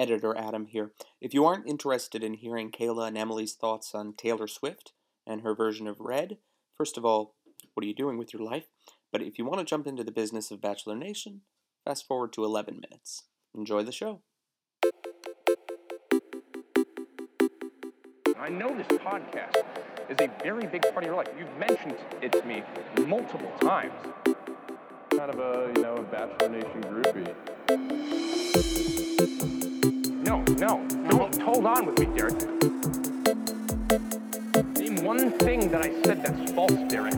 Editor Adam here. If you aren't interested in hearing Kayla and Emily's thoughts on Taylor Swift and her version of Red, first of all, what are you doing with your life? But if you want to jump into the business of Bachelor Nation, fast forward to 11 minutes. Enjoy the show. I know this podcast is a very big part of your life. You've mentioned it to me multiple times. Kind of a, you know, a Bachelor Nation groupie. No. Don't hold on with me, Derek. Name one thing that I said that's false, Derek.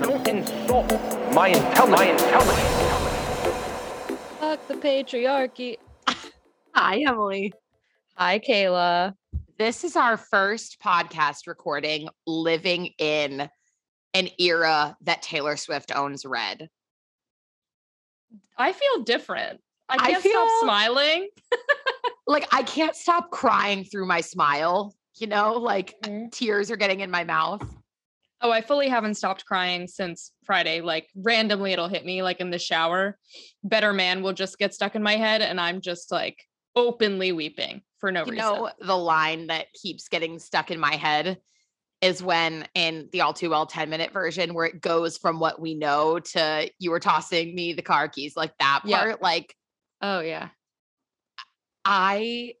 Don't insult my intelligence. Fuck the patriarchy. Hi, Emily. Hi, Kayla. This is our first podcast recording living in an era that Taylor Swift owns Red. I feel different. I can't stop smiling. Like, I can't stop crying through my smile, you know, like tears are getting in my mouth. Oh, I fully haven't stopped crying since Friday. Like, randomly it'll hit me, like in the shower. Better Man will just get stuck in my head and I'm just like openly weeping for no reason. You know, the line that keeps getting stuck in my head is when in the All Too Well 10-minute version where it goes from what we know to you were tossing me the car keys, like that part. Yeah. Like, oh yeah. I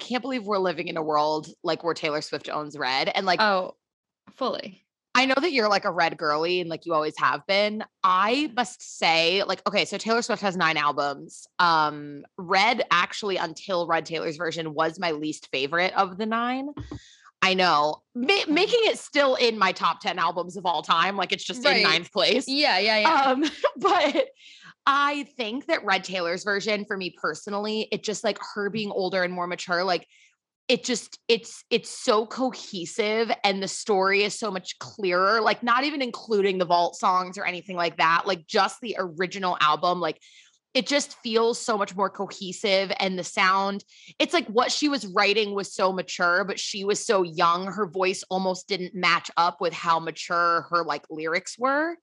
can't believe we're living in a world like where Taylor Swift owns Red. And like, oh, fully. I know that you're like a Red girly and like you always have been. I must say, like, okay, so Taylor Swift has 9 albums. Red actually, until Red Taylor's version, was my least favorite of the 9. I know. Making it still in my top 10 albums of all time. Like, it's just right in 9th place. Yeah. But I think that Red Taylor's version, for me personally, it just, like, her being older and more mature, like, it's so cohesive and the story is so much clearer, like not even including the vault songs or anything like that, like just the original album. Like it just feels so much more cohesive and the sound, it's like what she was writing was so mature, but she was so young. Her voice almost didn't match up with how mature her like lyrics were.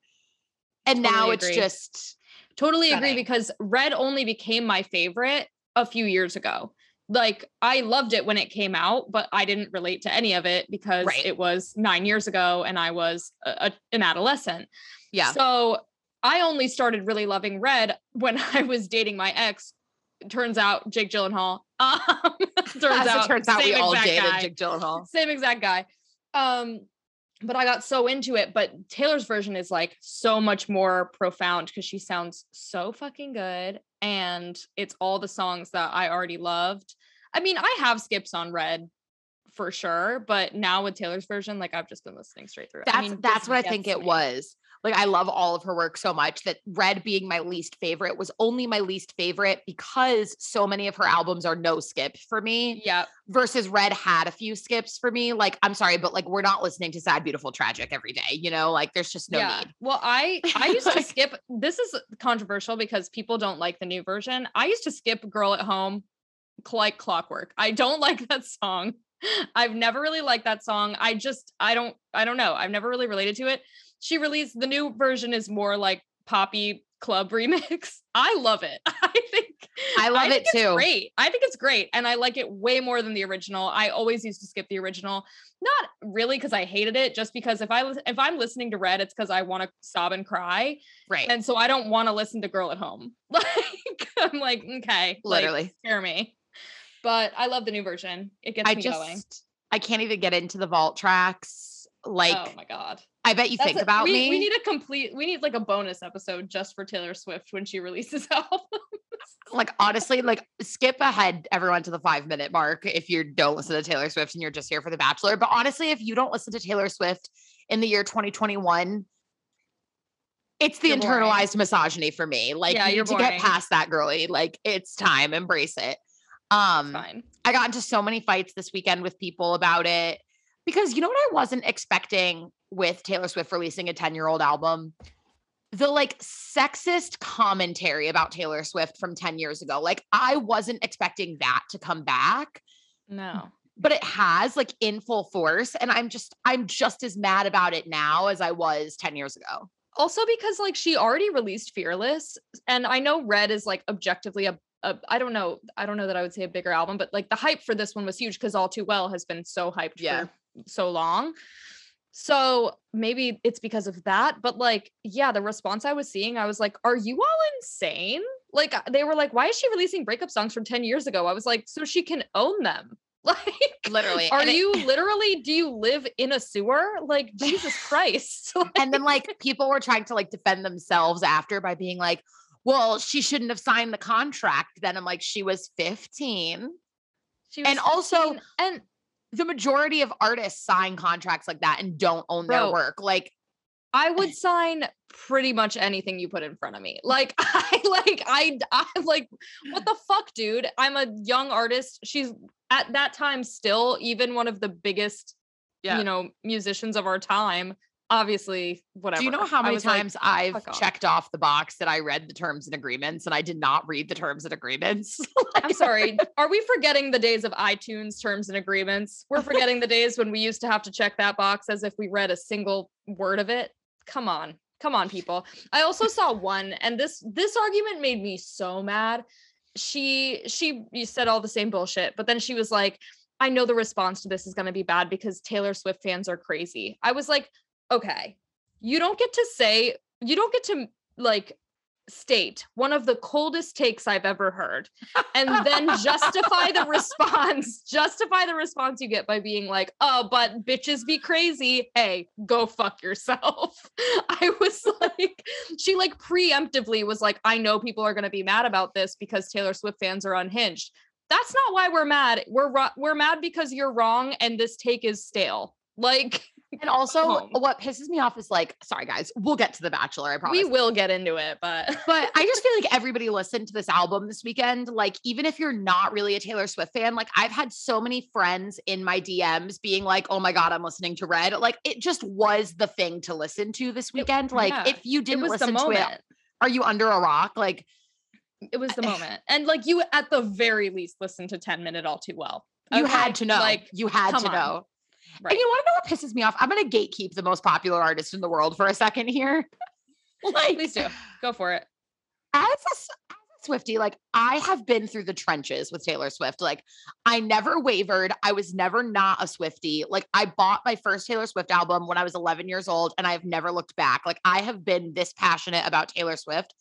And totally now agree. It's just totally stunning. Agree because Red only became my favorite a few years ago. Like I loved it when it came out, but I didn't relate to any of it because it was 9 years ago and I was an adolescent. Yeah. So I only started really loving Red when I was dating my ex. Turns out Jake Gyllenhaal. Turns out we all dated Jake Gyllenhaal. Same exact guy. But I got so into it, but Taylor's version is like so much more profound because she sounds so fucking good. And it's all the songs that I already loved. I mean, I have skips on Red for sure, but now with Taylor's version, like I've just been listening straight through. That's what I think it was. Like, I love all of her work so much that Red being my least favorite was only my least favorite because so many of her albums are no skip for me. Yeah. Versus Red had a few skips for me. Like, I'm sorry, but like, we're not listening to Sad, Beautiful, Tragic every day, you know, like there's just no need. Well, I used to skip, this is controversial because people don't like the new version. I used to skip Girl at Home like clockwork. I don't like that song. I've never really liked that song. I don't know. I've never really related to it. She released the new version is more like poppy club remix. I love it. I think it too. Great. I think it's great. And I like it way more than the original. I always used to skip the original, not really because I hated it, just because if I'm listening to Red, it's because I want to sob and cry. Right. And so I don't want to listen to Girl at Home. Like I'm like, okay, literally like, scare me. But I love the new version. It gets me going. I can't even get into the vault tracks. Like, oh my God. I bet you that's think about me. We need like a bonus episode just for Taylor Swift when she releases albums. Like, honestly, like skip ahead everyone to the 5-minute mark if you don't listen to Taylor Swift and you're just here for The Bachelor. But honestly, if you don't listen to Taylor Swift in the year 2021, it's the internalized misogyny for me. Like, yeah, you need to get past that, girly. Like, it's time. Embrace it. Fine. I got into so many fights this weekend with people about it because you know what I wasn't expecting with Taylor Swift releasing a 10-year-old album, the like sexist commentary about Taylor Swift from 10 years ago. Like I wasn't expecting that to come back. No, but it has like in full force. And I'm just as mad about it now as I was 10 years ago. Also because like she already released Fearless, and I know Red is like objectively I don't know that I would say a bigger album, but like the hype for this one was huge because All Too Well has been so hyped for so long. So maybe it's because of that, but like, yeah, the response I was seeing, I was like, are you all insane? Like they were like, why is she releasing breakup songs from 10 years ago? I was like, so she can own them. Like literally. Do you live in a sewer? Like Jesus Christ. And then like people were trying to like defend themselves after by being like, well, she shouldn't have signed the contract. Then I'm like, she was 15. And the majority of artists sign contracts like that and don't own their work. Like I would sign pretty much anything you put in front of me. Like I'm like, what the fuck, dude? I'm a young artist. She's at that time still even one of the biggest, musicians of our time. Obviously, whatever. Do you know how many times I've checked off the box that I read the terms and agreements and I did not read the terms and agreements? Like, I'm sorry. Are we forgetting the days of iTunes terms and agreements? We're forgetting the days when we used to have to check that box as if we read a single word of it. Come on, people. I also saw one, and this argument made me so mad. She said all the same bullshit, but then she was like, I know the response to this is going to be bad because Taylor Swift fans are crazy. I was like, okay, you don't get to like state one of the coldest takes I've ever heard and then justify the response you get by being like, oh, but bitches be crazy. Hey, go fuck yourself. I was like, she like preemptively was like, I know people are going to be mad about this because Taylor Swift fans are unhinged. That's not why we're mad. We're mad because you're wrong. And this take is stale. Like, and also what pisses me off is like, sorry guys, we'll get to The Bachelor. I promise. We will get into it, but I just feel like everybody listened to this album this weekend. Like, even if you're not really a Taylor Swift fan, like I've had so many friends in my DMs being like, oh my God, I'm listening to Red. Like it just was the thing to listen to this weekend. Like if you didn't listen to it, are you under a rock? Like it was the moment. And like you at the very least listened to 10 minute All Too Well. You had to know, know. Right. And you want to know what pisses me off? I'm going to gatekeep the most popular artist in the world for a second here. Like, please do. Go for it. As a Swiftie, like I have been through the trenches with Taylor Swift. Like I never wavered. I was never not a Swiftie. Like I bought my first Taylor Swift album when I was 11 years old and I have never looked back. Like I have been this passionate about Taylor Swift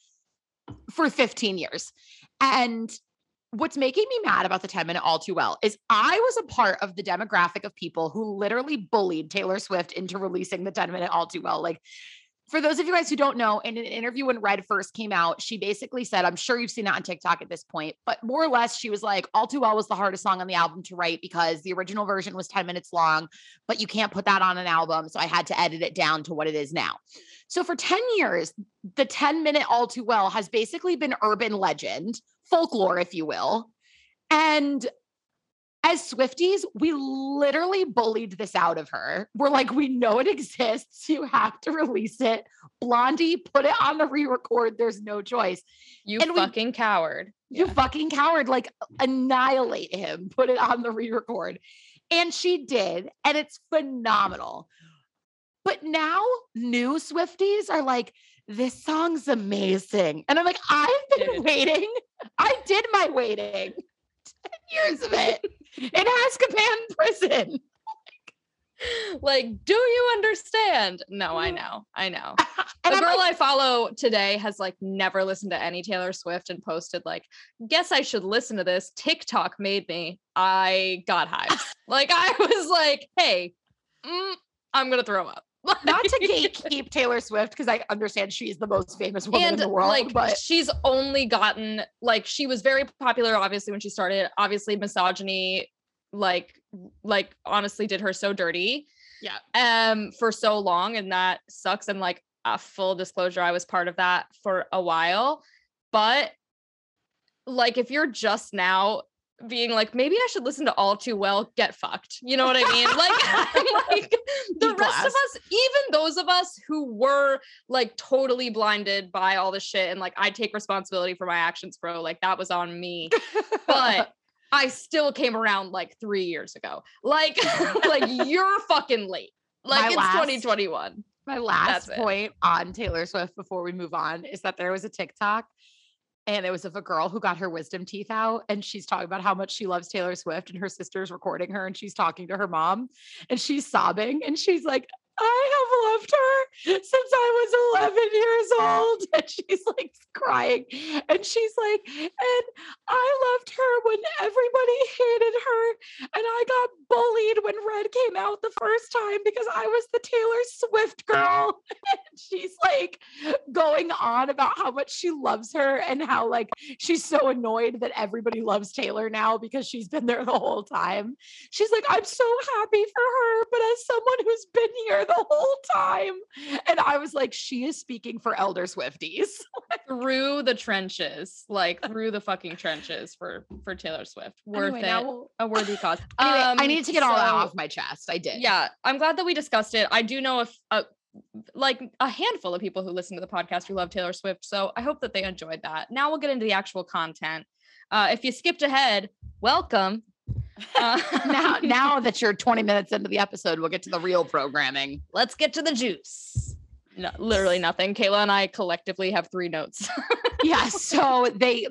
for 15 years. And what's making me mad about the 10 minute All Too Well is I was a part of the demographic of people who literally bullied Taylor Swift into releasing the 10 minute All Too Well. Like for those of you guys who don't know, in an interview when Red first came out, she basically said, I'm sure you've seen that on TikTok at this point, but more or less she was like, All Too Well was the hardest song on the album to write because the original version was 10 minutes long, but you can't put that on an album. So I had to edit it down to what it is now. So for 10 years, the 10 minute All Too Well has basically been urban legend, folklore, if you will. And as Swifties, we literally bullied this out of her. We're like, we know it exists. You have to release it. Blondie, put it on the re-record. There's no choice. You fucking coward. You fucking coward. Like annihilate him. Put it on the re-record. And she did. And it's phenomenal. But now new Swifties are like, this song's amazing. And I'm like, I've been waiting. I did my waiting. 10 years of it in Azkaban prison. Like, do you understand? No, I know. The girl I follow today has like never listened to any Taylor Swift and posted like, guess I should listen to this. TikTok made me. I got hives. Like I was like, hey, I'm going to throw up. Not to gatekeep Taylor Swift, because I understand she's the most famous woman in the world. Like, but she's only gotten like she was very popular, obviously, when she started. Obviously, misogyny, like honestly, did her so dirty. Yeah. For so long, and that sucks. And like a full disclosure, I was part of that for a while. But like, if you're just now being like, maybe I should listen to All Too Well, get fucked. You know what I mean? Like the rest of us, even those of us who were like totally blinded by all this shit. And like, I take responsibility for my actions, bro. Like that was on me, but I still came around like 3 years ago. Like you're fucking late. Like it's 2021. My last point on Taylor Swift before we move on is that there was a TikTok and it was of a girl who got her wisdom teeth out and she's talking about how much she loves Taylor Swift and her sister's recording her and she's talking to her mom and she's sobbing and she's like, I have loved her since I was 11 years old. And she's like crying. And she's like, and I loved her when everybody hated her. And I got bullied when Red came out the first time because I was the Taylor Swift girl. And she's like going on about how much she loves her and how like she's so annoyed that everybody loves Taylor now because she's been there the whole time. She's like, I'm so happy for her, but as someone who's been here the whole time. And I was like, she is speaking for elder Swifties. Through the trenches, like through the fucking trenches for Taylor Swift. Worth anyway, it. We'll... A worthy cause. Anyway, I need to get all that off my chest. I did. Yeah. I'm glad that we discussed it. I do know if like a handful of people who listen to the podcast who love Taylor Swift. So I hope that they enjoyed that. Now we'll get into the actual content. If you skipped ahead, welcome. Now that you're 20 minutes into the episode, we'll get to the real programming. Let's get to the juice. No, literally nothing. Kayla and I collectively have three notes. Yeah. So they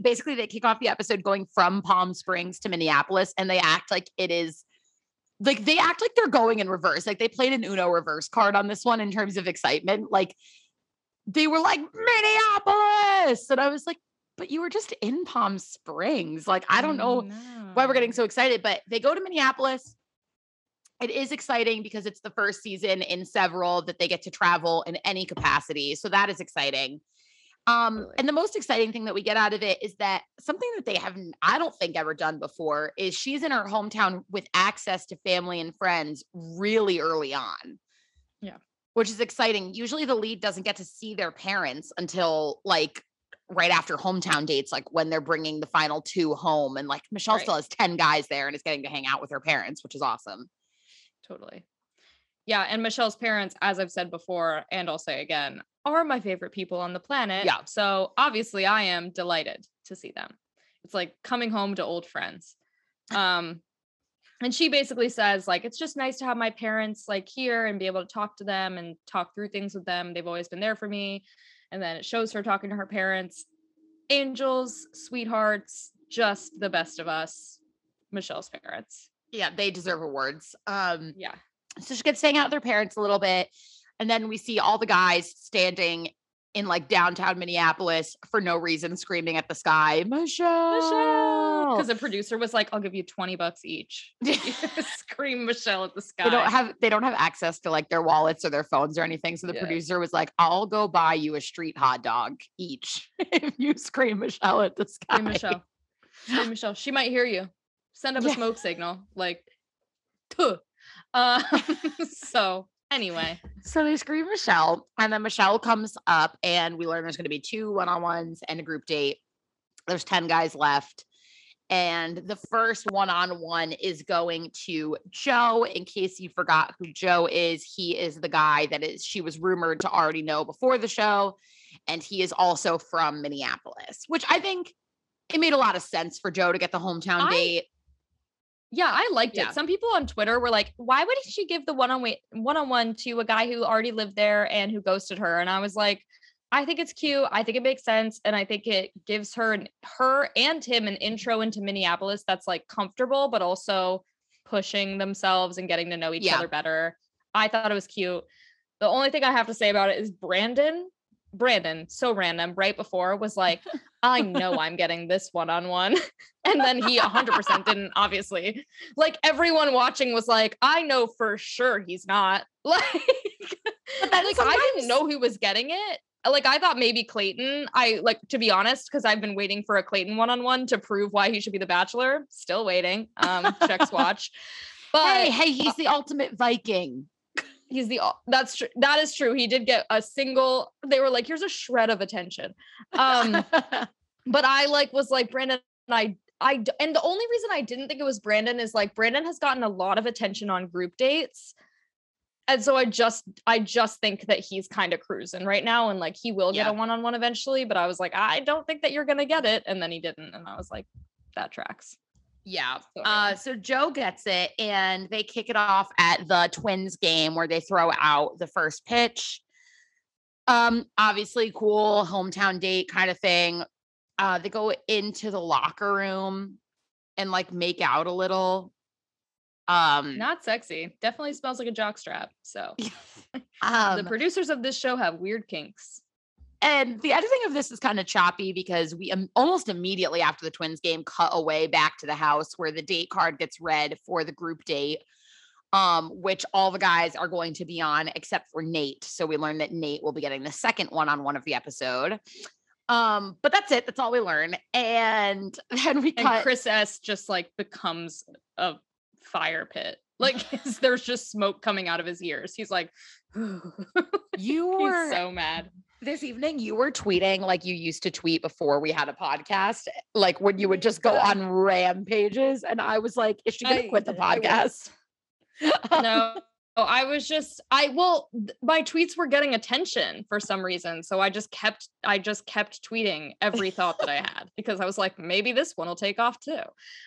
kick off the episode going from Palm Springs to Minneapolis and they act like it is like, they act like they're going in reverse. Like they played an Uno reverse card on this one in terms of excitement. Like they were like Minneapolis. And I was like, but you were just in Palm Springs. Like, I don't know why we're getting so excited, but they go to Minneapolis. It is exciting because it's the first season in several that they get to travel in any capacity. So that is exciting. And the most exciting thing that we get out of it is that something that they haven't, I don't think ever done before is she's in her hometown with access to family and friends really early on. Yeah. Which is exciting. Usually the lead doesn't get to see their parents until like, right after hometown dates, like when they're bringing the final two home and like Michelle still has 10 guys there and is getting to hang out with her parents, which is awesome. Totally. Yeah. And Michelle's parents, as I've said before, and I'll say again, are my favorite people on the planet. Yeah. So obviously I am delighted to see them. It's like coming home to old friends. And she basically says like, it's just nice to have my parents like here and be able to talk to them and talk through things with them. They've always been there for me. And then it shows her talking to her parents, angels, sweethearts, just the best of us, Michelle's parents. Yeah. They deserve awards. Yeah. So she gets to hang out with her parents a little bit. And then we see all the guys standing in like downtown Minneapolis for no reason, screaming at the sky, Michelle. Because the producer was like, I'll give you $20 each. Scream Michelle at the sky. They don't have access to like their wallets or their phones or anything. So the producer was like, I'll go buy you a street hot dog each if you scream Michelle at the sky. Hey, Michelle. Hey, Michelle. She might hear you. Send up a smoke signal. Like, Anyway. So they scream Michelle and then Michelle comes up and we learn there's going to be 2 one-on-ones and a group date. There's 10 guys left. And the first one-on-one is going to Joe. In case you forgot who Joe is, he is the guy that she was rumored to already know before the show. And he is also from Minneapolis, which I think it made a lot of sense for Joe to get the hometown date. Yeah, I liked it. Some people on Twitter were like, why would she give the one-on-one to a guy who already lived there and who ghosted her? And I was like, I think it's cute. I think it makes sense. And I think it gives her and him an intro into Minneapolis that's like comfortable, but also pushing themselves and getting to know each other better. I thought it was cute. The only thing I have to say about it is Brandon, so random, right before was like, I know I'm getting this one-on-one. And then he 100% didn't, obviously. Like everyone watching was like, I know for sure he's not. Like, but like I didn't know who was getting it. Like I thought maybe Clayton, to be honest, because I've been waiting for a Clayton one-on-one to prove why he should be the Bachelor. Still waiting. Checks watch. But hey, he's the ultimate Viking. That's true. That is true. He did get they were like, here's a shred of attention. But I was like, Brandon, and the only reason I didn't think it was Brandon is like, Brandon has gotten a lot of attention on group dates. And so I just think that he's kind of cruising right now. And like, he will get a one-on-one eventually, but I was like, I don't think that you're going to get it. And then he didn't. And I was like, that tracks. Yeah. So Joe gets it and they kick it off at the Twins game where they throw out the first pitch. Obviously cool hometown date kind of thing. They go into the locker room and like make out a little. Not sexy. Definitely smells like a jockstrap. So the producers of this show have weird kinks. And the editing of this is kind of choppy because we almost immediately after the Twins game cut away back to the house where the date card gets read for the group date, which all the guys are going to be on except for Nate. So we learned that Nate will be getting the second one-on-one of the episode. But that's it. That's all we learn. And then we cut. And Chris S just like becomes a fire pit. Like there's just smoke coming out of his ears. He's like, you were he's so mad. This evening, you were tweeting like you used to tweet before we had a podcast, like when you would just go on rampages. And I was like, is she going to quit the podcast? No, I was just, my tweets were getting attention for some reason. So I just kept tweeting every thought that I had because I was like, maybe this one will take off too.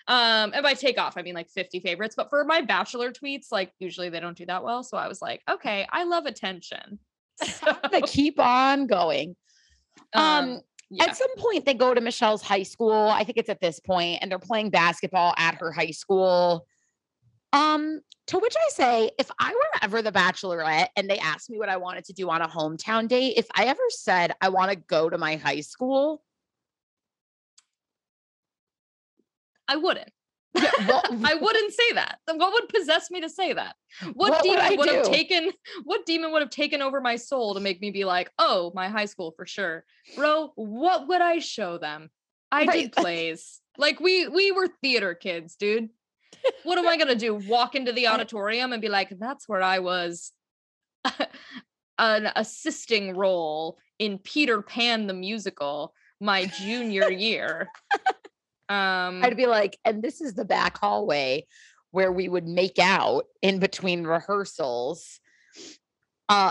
And by take off, I mean like 50 favorites, but for my Bachelor tweets, like usually they don't do that well. So I was like, okay, I love attention. So they keep on going. Yeah. At some point they go to Michelle's high school. I think it's at this point, and they're playing basketball at her high school. To which I say, if I were ever the Bachelorette and they asked me what I wanted to do on a hometown date, if I ever said I want to go to my high school, I wouldn't. Yeah, I wouldn't say that. What would possess me to say that? What demon would have taken? What demon would have taken over my soul to make me be like, "Oh, my high school for sure, bro"? What would I show them? I did plays. Like we were theater kids, dude. What am I gonna do? Walk into the auditorium and be like, "That's where I was." An assisting role in Peter Pan the musical my junior year. I'd be like, and this is the back hallway where we would make out in between rehearsals.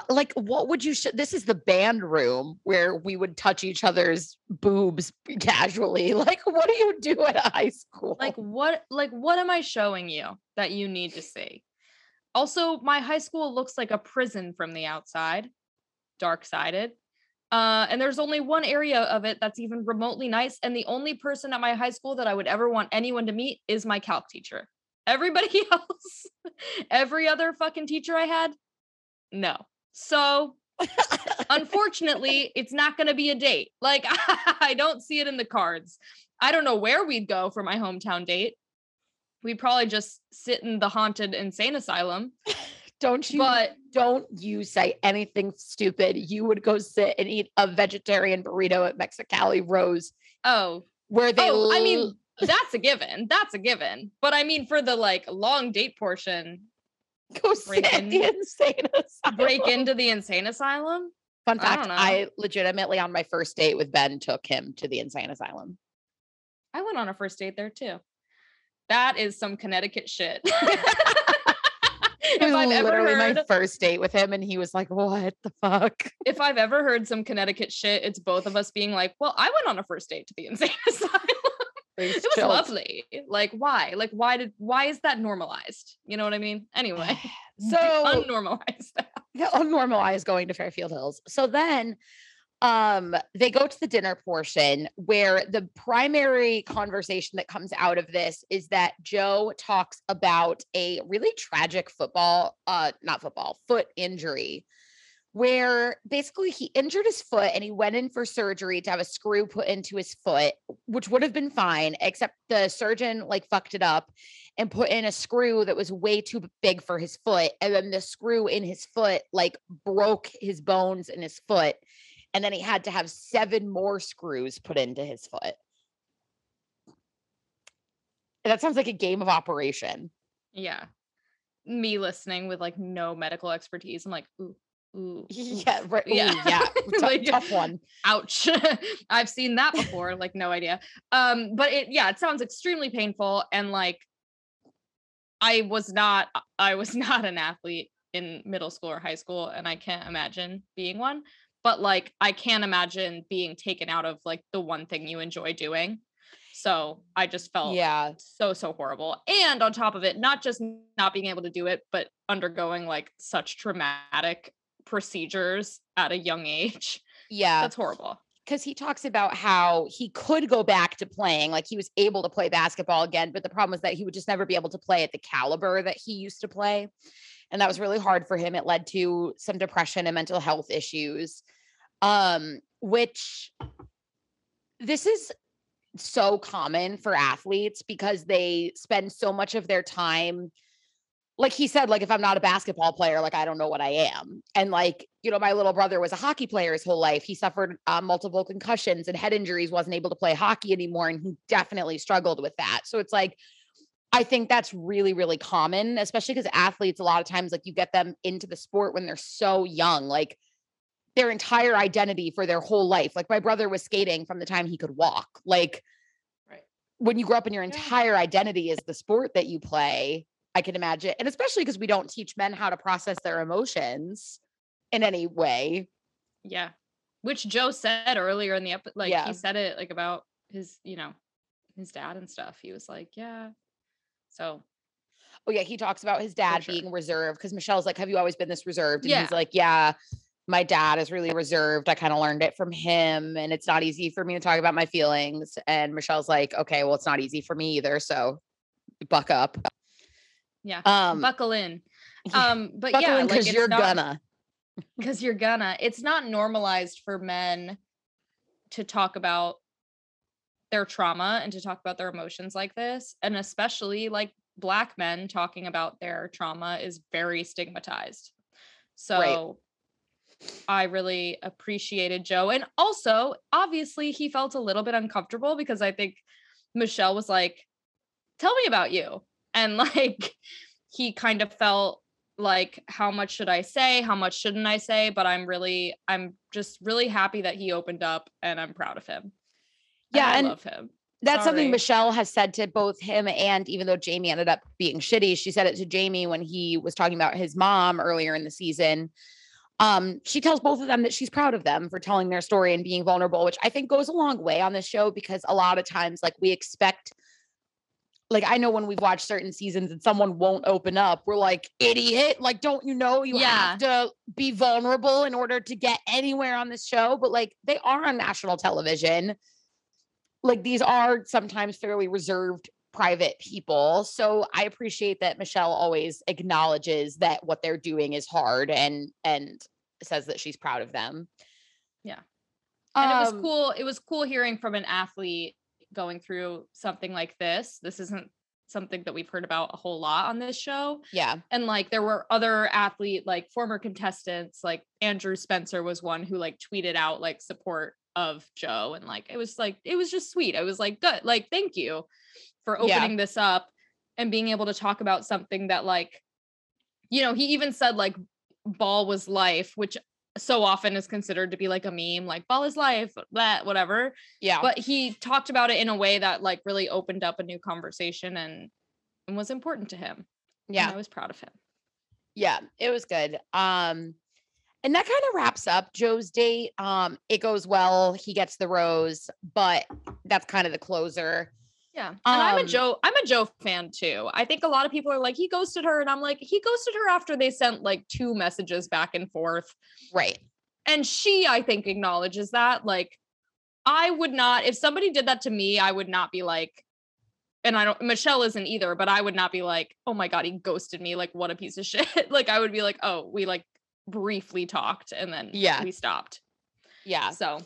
Like, what would you, this is the band room where we would touch each other's boobs casually. Like, what do you do at a high school? Like, what am I showing you that you need to see? Also, my high school looks like a prison from the outside, dark-sided. And there's only one area of it that's even remotely nice. And the only person at my high school that I would ever want anyone to meet is my calc teacher. Everybody else, every other fucking teacher I had, no. So unfortunately, it's not going to be a date. Like I don't see it in the cards. I don't know where we'd go for my hometown date. We'd probably just sit in the haunted insane asylum. Don't you say anything stupid. You would go sit and eat a vegetarian burrito at Mexicali Rose. Oh, where they, I mean, that's a given. That's a given. But I mean, for the like long date portion, go sit in the insane asylum. Break into the insane asylum. Fun fact. I legitimately on my first date with Ben took him to the insane asylum. I went on a first date there too. That is some Connecticut shit. It was literally my first date with him, and he was like, "What the fuck?" If I've ever heard some Connecticut shit, it's both of us being like, "Well, I went on a first date to the insane asylum. It was lovely." Like, why? Like, why is that normalized? You know what I mean? Anyway, so unnormalized. Yeah, unnormalized going to Fairfield Hills. So then, they go to the dinner portion where the primary conversation that comes out of this is that Joe talks about a really tragic foot injury where basically he injured his foot and he went in for surgery to have a screw put into his foot, which would have been fine, except the surgeon like fucked it up and put in a screw that was way too big for his foot. And then the screw in his foot, like broke his bones in his foot. And then he had to have 7 more screws put into his foot. That sounds like a game of Operation. Yeah. Me listening with like no medical expertise. I'm like, ooh. Yeah. Right. Ooh, yeah. Tough one. Ouch. I've seen that before. Like no idea. But it sounds extremely painful. And like, I was not an athlete in middle school or high school. And I can't imagine being one. But like, I can't imagine being taken out of like the one thing you enjoy doing. So I just felt so horrible. And on top of it, not just not being able to do it, but undergoing like such traumatic procedures at a young age. Yeah. That's horrible. Because he talks about how he could go back to playing, like he was able to play basketball again, but the problem was that he would just never be able to play at the caliber that he used to play. And that was really hard for him. It led to some depression and mental health issues, which this is so common for athletes because they spend so much of their time. Like he said, like, if I'm not a basketball player, like, I don't know what I am. And like, you know, my little brother was a hockey player his whole life. He suffered multiple concussions and head injuries, wasn't able to play hockey anymore. And he definitely struggled with that. So it's like, I think that's really, really common, especially because athletes, a lot of times, like, you get them into the sport when they're so young, like their entire identity for their whole life. Like my brother was skating from the time he could walk. Like when you grow up and your entire identity is the sport that you play, I can imagine. And especially because we don't teach men how to process their emotions in any way. Yeah. Which Joe said earlier in the episode, like he said it like about his, you know, his dad and stuff. He was like, So. Oh yeah. He talks about his dad being reserved. Cause Michelle's like, have you always been this reserved? And he's like, yeah, my dad is really reserved. I kind of learned it from him and it's not easy for me to talk about my feelings. And Michelle's like, okay, well, it's not easy for me either. So buck up. Yeah. Buckle in. But buckle in, cause like, you're gonna, it's not normalized for men to talk about their trauma and to talk about their emotions like this. And especially like Black men talking about their trauma is very stigmatized. So I really appreciated Joe. And also obviously he felt a little bit uncomfortable because I think Michelle was like, tell me about you. And like, he kind of felt like, how much should I say? How much shouldn't I say? But I'm just really happy that he opened up and I'm proud of him. Yeah. And I love him. That's something Michelle has said to both him and, even though Jamie ended up being shitty, she said it to Jamie when he was talking about his mom earlier in the season. She tells both of them that she's proud of them for telling their story and being vulnerable, which I think goes a long way on this show because a lot of times, like, we expect, like, I know when we've watched certain seasons and someone won't open up, we're like, idiot. Like, don't you know you have to be vulnerable in order to get anywhere on this show? But like, they are on national television. Like, these are sometimes fairly reserved, private people. So I appreciate that Michelle always acknowledges that what they're doing is hard and says that she's proud of them. Yeah. And it was cool. It was cool hearing from an athlete going through something like this. This isn't something that we've heard about a whole lot on this show. Yeah. And like, there were other athlete, like former contestants, like Andrew Spencer was one who like tweeted out like support of Joe. And like, it was just sweet. I was like, good. Like, thank you for opening this up and being able to talk about something that, like, you know, he even said like ball was life, which so often is considered to be like a meme, like ball is life, that whatever. Yeah. But he talked about it in a way that like really opened up a new conversation and was important to him. Yeah. And I was proud of him. Yeah, it was good. And that kind of wraps up Joe's date. It goes well, he gets the rose, but that's kind of the closer. Yeah. And I'm a Joe fan too. I think a lot of people are like, he ghosted her. And I'm like, he ghosted her after they sent like two messages back and forth. Right. And she, I think, acknowledges that. Like, I would not, if somebody did that to me, I would not be like, and I don't, Michelle isn't either, but I would not be like, oh my God, he ghosted me. Like, what a piece of shit. Like, I would be like, oh, we like briefly talked and then we stopped. Yeah. So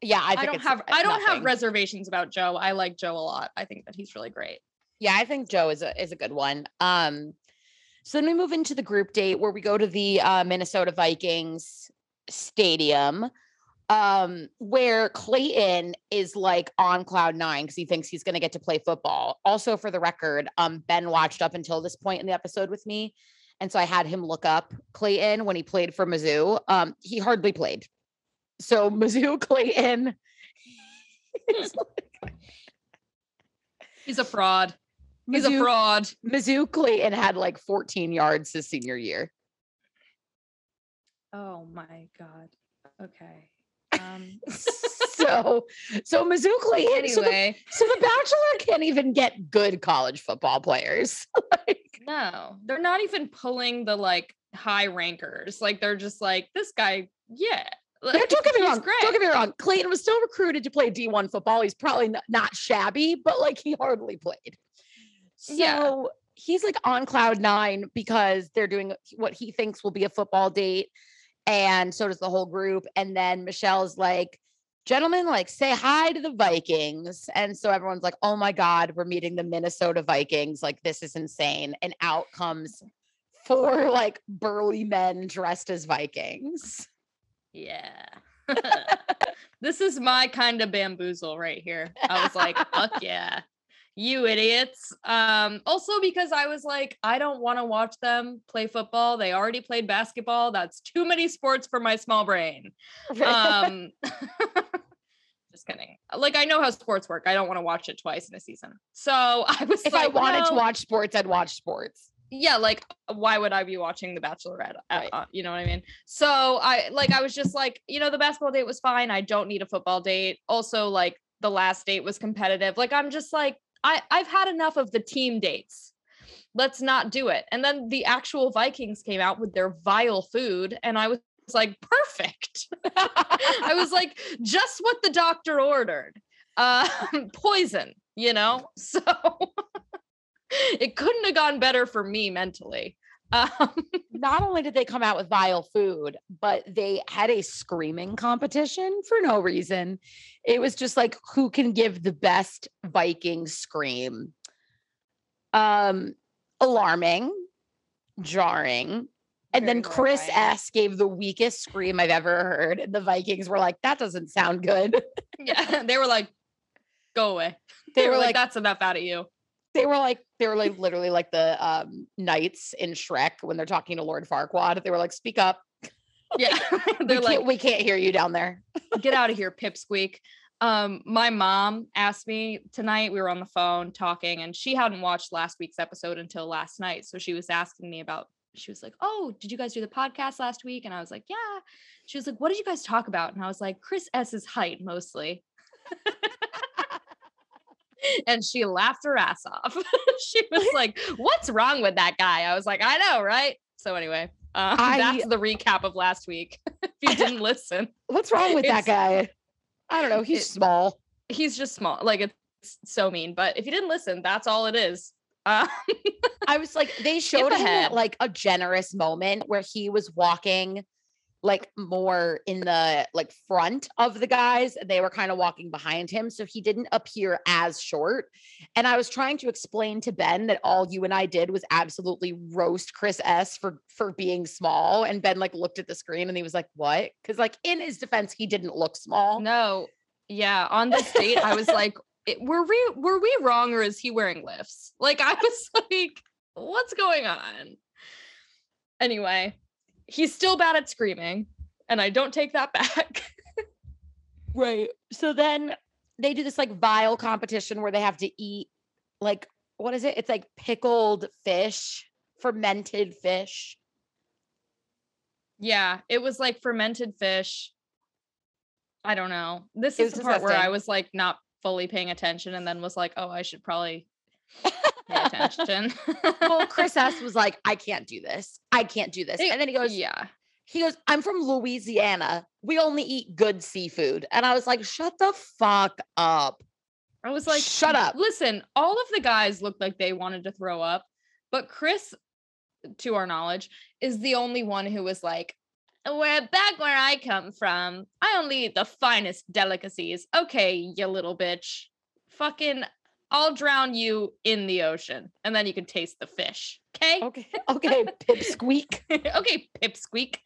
yeah, I don't have reservations about Joe. I like Joe a lot. I think that he's really great. Yeah, I think Joe is a good one. So then we move into the group date where we go to the Minnesota Vikings stadium, where Clayton is like on cloud nine because he thinks he's going to get to play football. Also, for the record, Ben watched up until this point in the episode with me, and so I had him look up Clayton when he played for Mizzou. He hardly played. So Mizzou Clayton, he's a fraud. Mizzou Clayton had like 14 yards his senior year. Oh my God. Okay. So Mizzou Clayton. Anyway. So the Bachelor can't even get good college football players. Like, no, they're not even pulling the like high rankers. Like, they're just like, this guy, yeah. Like, don't get me wrong. Great. Don't get me wrong. Clayton was still recruited to play D1 football. He's probably not shabby, but like, he hardly played. So yeah. He's like on cloud nine because they're doing what he thinks will be a football date. And so does the whole group. And then Michelle's like, gentlemen, like, say hi to the Vikings. And so everyone's like, oh my God, we're meeting the Minnesota Vikings. Like, this is insane. And out comes four like burly men dressed as Vikings. Yeah. This is my kind of bamboozle right here. I was like, fuck yeah, you idiots. Also because I was like, I don't want to watch them play football. They already played basketball. That's too many sports for my small brain. Just kidding. Like, I know how sports work. I don't want to watch it twice in a season. So I was if like, I wanted to watch sports, I'd watch sports. Yeah, like, why would I be watching The Bachelorette? Right. You know what I mean? So I was just like, you know, the basketball date was fine. I don't need a football date. Also, like, the last date was competitive. Like, I'm just like, I've had enough of the team dates. Let's not do it. And then the actual Vikings came out with their vile food. And I was like, perfect. I was like, just what the doctor ordered. Poison, you know? So... It couldn't have gone better for me mentally. Not only did they come out with vile food, but they had a screaming competition for no reason. It was just like, who can give the best Viking scream? Alarming, jarring. And then Chris S gave the weakest scream I've ever heard. And the Vikings were like, that doesn't sound good. Yeah. They were like, go away. They were like, that's enough out of you. They were like literally like the knights in Shrek when they're talking to Lord Farquaad. They were like, speak up. Yeah. They're like, we can't hear you down there. Get out of here, pipsqueak. My mom asked me tonight, we were on the phone talking, and she hadn't watched last week's episode until last night. So she was asking me about, she was like, oh, did you guys do the podcast last week? And I was like, yeah. She was like, what did you guys talk about? And I was like, Chris S's height mostly. And she laughed her ass off. She was like, what's wrong with that guy? I was like, I know, right? So anyway, that's the recap of last week. If you didn't listen. What's wrong with that guy? I don't know. He's small. He's just small. Like, it's so mean. But if you didn't listen, that's all it is. I was like, they showed him like a generous moment where he was walking like more in the like front of the guys, and they were kind of walking behind him. So he didn't appear as short. And I was trying to explain to Ben that all you and I did was absolutely roast Chris S for being small. And Ben like looked at the screen and he was like, what? Cause like in his defense, he didn't look small. No. Yeah. On this date, I was like, were we wrong? Or is he wearing lifts? Like, I was like, what's going on? Anyway. He's still bad at screaming, and I don't take that back. Right. So then they do this like vile competition where they have to eat like, what is it? It's like pickled fish, fermented fish. Yeah. It was like fermented fish. I don't know. This is the part where I was like not fully paying attention and then was like, oh, I should probably pay attention. Well, Chris S was like, I can't do this. I can't do this. And then he goes, yeah. He goes, I'm from Louisiana. We only eat good seafood. And I was like, shut the fuck up. I was like, shut up. Listen, all of the guys looked like they wanted to throw up, but Chris, to our knowledge, is the only one who was like, where back where I come from, I only eat the finest delicacies. Okay, you little bitch. Fucking I'll drown you in the ocean, and then you can taste the fish. Okay. Okay. Pipsqueak. Okay. Pipsqueak.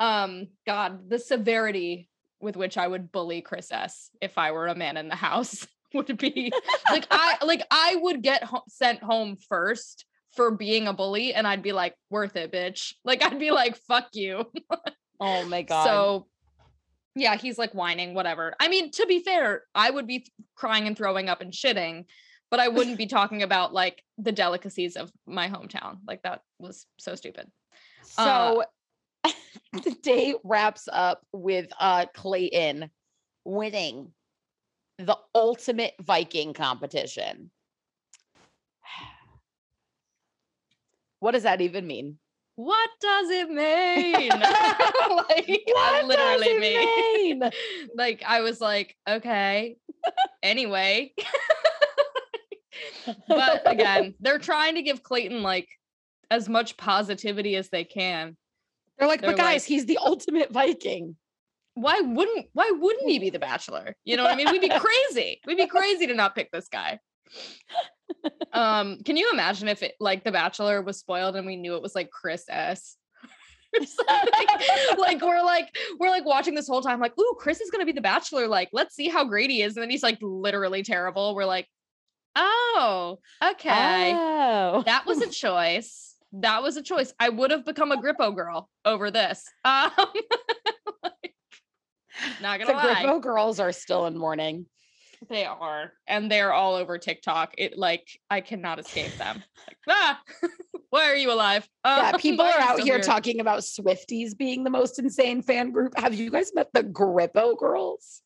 God, the severity with which I would bully Chris S if I were a man in the house would be like, I would get sent home first for being a bully. And I'd be like, worth it, bitch. Like, I'd be like, fuck you. Oh my God. So yeah, he's like whining, whatever. I mean, to be fair, I would be crying and throwing up and shitting, but I wouldn't be talking about like the delicacies of my hometown. Like, that was so stupid. So the day wraps up with Clayton winning the ultimate Viking competition. What does that even mean? what does it mean? Like, what literally mean? Like, I was like, okay, anyway. But again, they're trying to give Clayton like as much positivity as they can. They're like, but guys, like, he's the ultimate Viking. Why wouldn't he be the Bachelor? You know what I mean? We'd be crazy. We'd be crazy to not pick this guy. Can you imagine if it, like, The Bachelor was spoiled and we knew it was like Chris S? Like, we're like watching this whole time, like, ooh, Chris is gonna be the Bachelor, like, let's see how great he is. And then he's like literally terrible. We're like, oh, okay. Oh. That was a choice. That was a choice. I would have become a Grippo girl over this. Like, not gonna lie. The Grippo girls are still in mourning. They are, and they're all over TikTok. It, like, I cannot escape them. Like, ah, why are you alive? Yeah, people are out here talking about Swifties being the most insane fan group. Have you guys met the Grippo girls?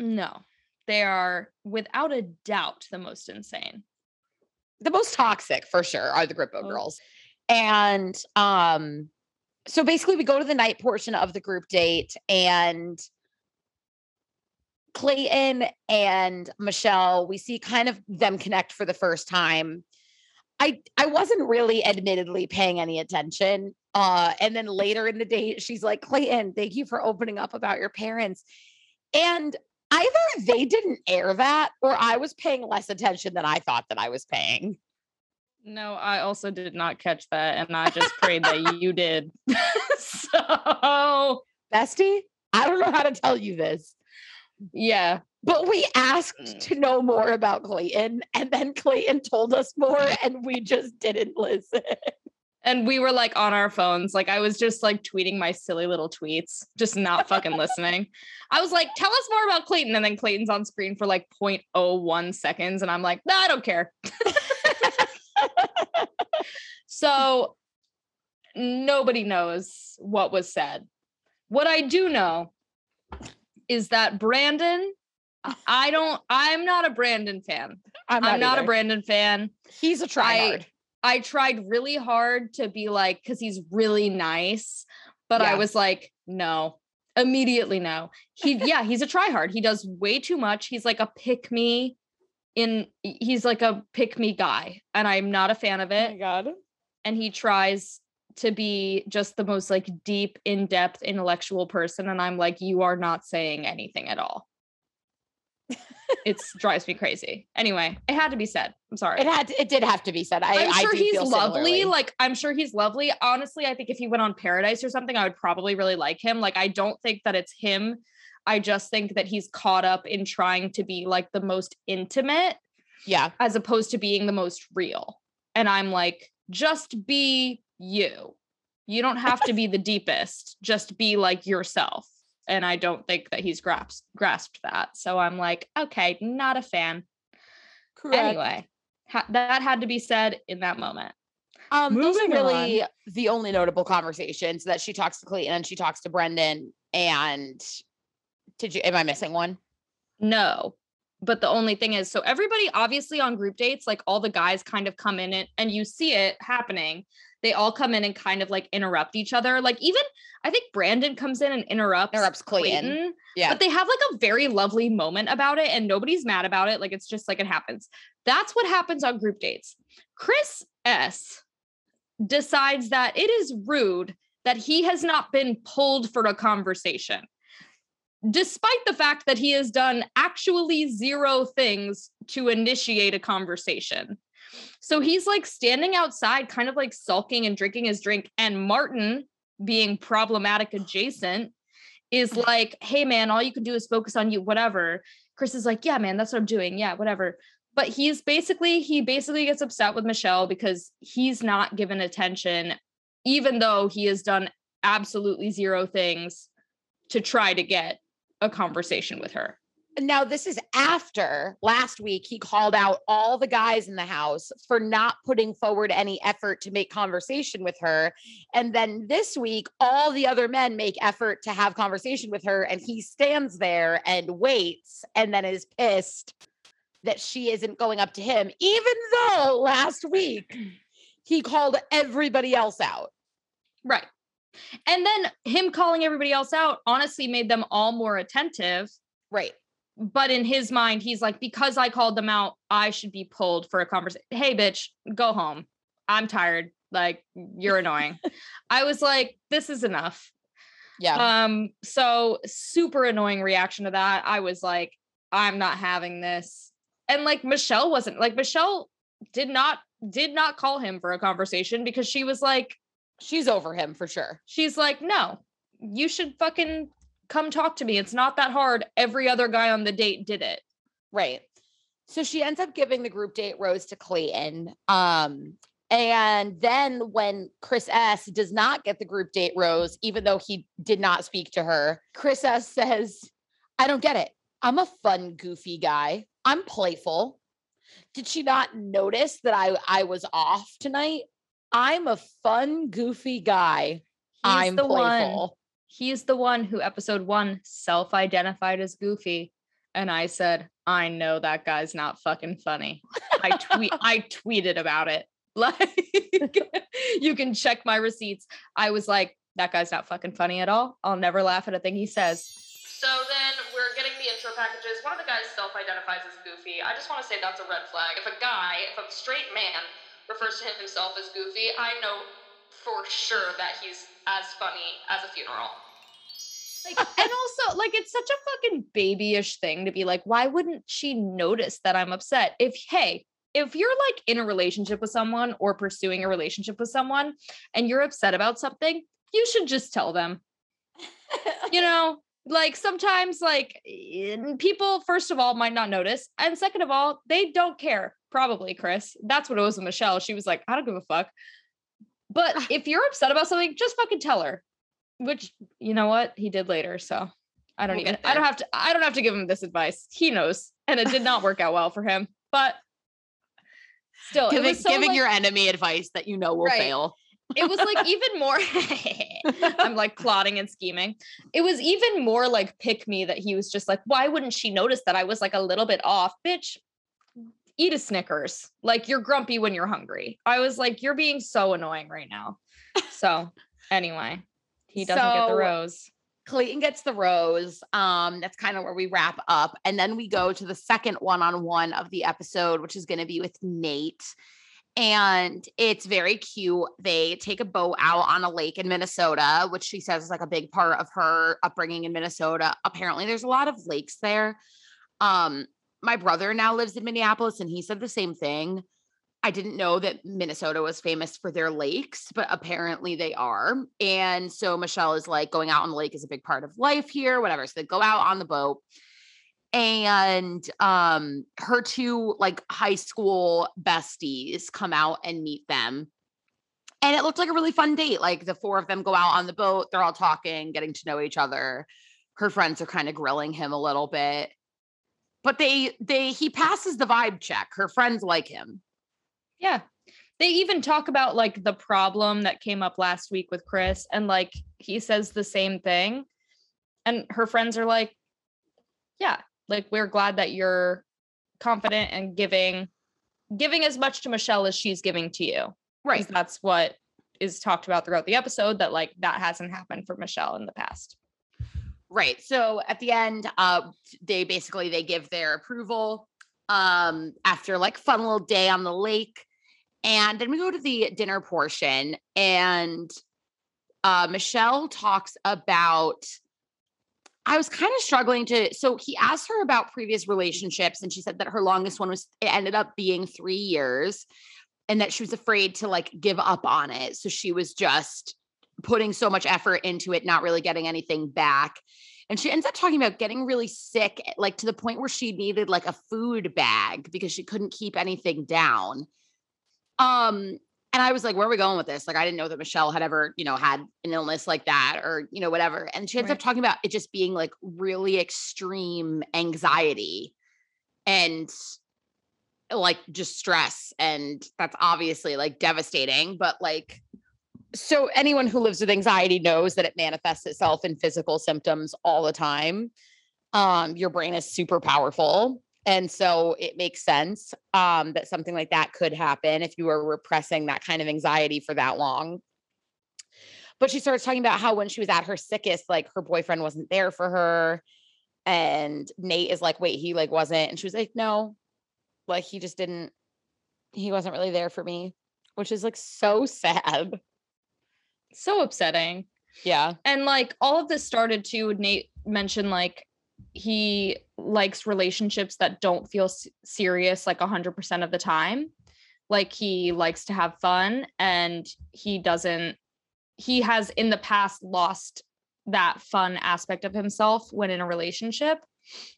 No, they are without a doubt the most insane. The most toxic for sure are the Grippo girls. And so basically we go to the night portion of the group date, and Clayton and Michelle, we see kind of them connect for the first time. I wasn't really admittedly paying any attention. And then later in the date, she's like, Clayton, thank you for opening up about your parents. And either they didn't air that, or I was paying less attention than I thought that I was paying. No, I also did not catch that. And I just prayed that you did. So, bestie, I don't know how to tell you this. Yeah. But we asked to know more about Clayton, and then Clayton told us more, and we just didn't listen. And we were like on our phones. Like, I was just like tweeting my silly little tweets, just not fucking listening. I was like, tell us more about Clayton. And then Clayton's on screen for like 0.01 seconds. And I'm like, nah, I don't care. So nobody knows what was said. What I do know is that Brandon, I'm not a Brandon fan. I'm not a Brandon fan. He's a tryhard. I tried really hard to be like, because he's really nice, but yeah. I was like, no, immediately no. He's a tryhard. He does way too much. He's like a pick-me guy, and I'm not a fan of it. Oh my God. And he tries to be just the most like deep, in-depth, intellectual person, and I'm like, you are not saying anything at all. It drives me crazy. Anyway, it had to be said. I'm sorry. It did have to be said. I'm sure he's lovely. Similarly. Like, I'm sure he's lovely. Honestly, I think if he went on Paradise or something, I would probably really like him. Like, I don't think that it's him. I just think that he's caught up in trying to be like the most intimate. Yeah. As opposed to being the most real. And I'm like, just be you. You don't have to be the deepest. Just be like yourself. And I don't think that he's grasped that. So I'm like, okay, not a fan. Correct. Anyway, that had to be said in that moment. Those are really the only notable conversations that she talks to Clayton and she talks to Brendan. And am I missing one? No, but the only thing is, so everybody obviously on group dates, like all the guys kind of come in and you see it happening. They all come in and kind of like interrupt each other. Like, even I think Brandon comes in and interrupts Clayton. Yeah. But they have like a very lovely moment about it, and nobody's mad about it. Like, it's just like it happens. That's what happens on group dates. Chris S decides that it is rude that he has not been pulled for a conversation, despite the fact that he has done actually zero things to initiate a conversation. So he's like standing outside, kind of like sulking and drinking his drink. And Martin, being problematic adjacent, is like, hey man, all you can do is focus on you, whatever. Chris is like, yeah, man, that's what I'm doing. Yeah, whatever. But he basically gets upset with Michelle because he's not given attention, even though he has done absolutely zero things to try to get a conversation with her. Now, this is after last week, he called out all the guys in the house for not putting forward any effort to make conversation with her. And then this week, all the other men make effort to have conversation with her. And he stands there and waits, and then is pissed that she isn't going up to him, even though last week he called everybody else out. Right. And then him calling everybody else out honestly made them all more attentive. Right. But in his mind, he's like, because I called them out, I should be pulled for a conversation. Hey, bitch, go home. I'm tired. Like, you're annoying. I was like, this is enough. Yeah. So super annoying reaction to that. I was like, I'm not having this. And like, Michelle wasn't like, Michelle did not call him for a conversation because she was like, she's over him for sure. She's like, no, you should fucking come talk to me. It's not that hard. Every other guy on the date did it. Right. So she ends up giving the group date rose to Clayton. And then when Chris S does not get the group date rose, even though he did not speak to her, Chris S says, I don't get it. I'm a fun, goofy guy. I'm playful. Did she not notice that I was off tonight? I'm a fun, goofy guy. I'm playful. He's the one who episode 1 self-identified as goofy. And I said, I know that guy's not fucking funny. I tweeted about it. Like, you can check my receipts. I was like, that guy's not fucking funny at all. I'll never laugh at a thing he says. So then we're getting the intro packages. One of the guys self-identifies as goofy. I just want to say that's a red flag. If a straight man refers to himself as goofy, I know for sure that he's as funny as a funeral. Like, and also, like, it's such a fucking babyish thing to be like, why wouldn't she notice that I'm upset? If you're like in a relationship with someone or pursuing a relationship with someone and you're upset about something, you should just tell them, you know, like sometimes like people, first of all, might not notice. And second of all, they don't care. Probably Chris. That's what it was with Michelle. She was like, I don't give a fuck. But if you're upset about something, just fucking tell her, which you know what he did later. So I don't have to give him this advice. He knows. And it did not work out well for him, but still, giving your enemy advice that you know will fail. It was like even more, I'm like plotting and scheming. It was even more like pick me that he was just like, why wouldn't she notice that I was like a little bit off? Bitch, eat a Snickers. Like you're grumpy when you're hungry. I was like, you're being so annoying right now. So anyway, he doesn't get the rose. Clayton gets the rose. That's kind of where we wrap up. And then we go to the second one-on-one of the episode, which is going to be with Nate. And it's very cute. They take a boat out on a lake in Minnesota, which she says is like a big part of her upbringing in Minnesota. Apparently there's a lot of lakes there. My brother now lives in Minneapolis and he said the same thing. I didn't know that Minnesota was famous for their lakes, but apparently they are. And so Michelle is like, going out on the lake is a big part of life here, whatever. So they go out on the boat and her two like high school besties come out and meet them. And it looked like a really fun date. Like the four of them go out on the boat. They're all talking, getting to know each other. Her friends are kind of grilling him a little bit, but he passes the vibe check. Her friends like him. Yeah. They even talk about like the problem that came up last week with Chris and like, he says the same thing and her friends are like, yeah, like we're glad that you're confident and giving as much to Michelle as she's giving to you. Right. That's what is talked about throughout the episode, that like that hasn't happened for Michelle in the past. Right. So at the end, they give their approval after like fun little day on the lake. And then we go to the dinner portion and Michelle talks about, I was kind of struggling to, so he asked her about previous relationships and she said that her longest one ended up being 3 years and that she was afraid to like give up on it. So she was just putting so much effort into it, not really getting anything back. And she ends up talking about getting really sick, like to the point where she needed like a food bag because she couldn't keep anything down. And I was like, where are we going with this? Like, I didn't know that Michelle had ever, you know, had an illness like that or, you know, whatever. And she ends up talking about it just being like really extreme anxiety and like just stress. And that's obviously like devastating, but like, so anyone who lives with anxiety knows that it manifests itself in physical symptoms all the time. Your brain is super powerful. And so it makes sense that something like that could happen if you were repressing that kind of anxiety for that long. But she starts talking about how when she was at her sickest, like her boyfriend wasn't there for her. And Nate is like, wait, he like wasn't. And she was like, no, like he just didn't, he wasn't really there for me, which is like so sad. So upsetting. Yeah. And like all of this started too. Nate mentioned like he likes relationships that don't feel serious, like 100% of the time. Like he likes to have fun, and he has in the past lost that fun aspect of himself when in a relationship.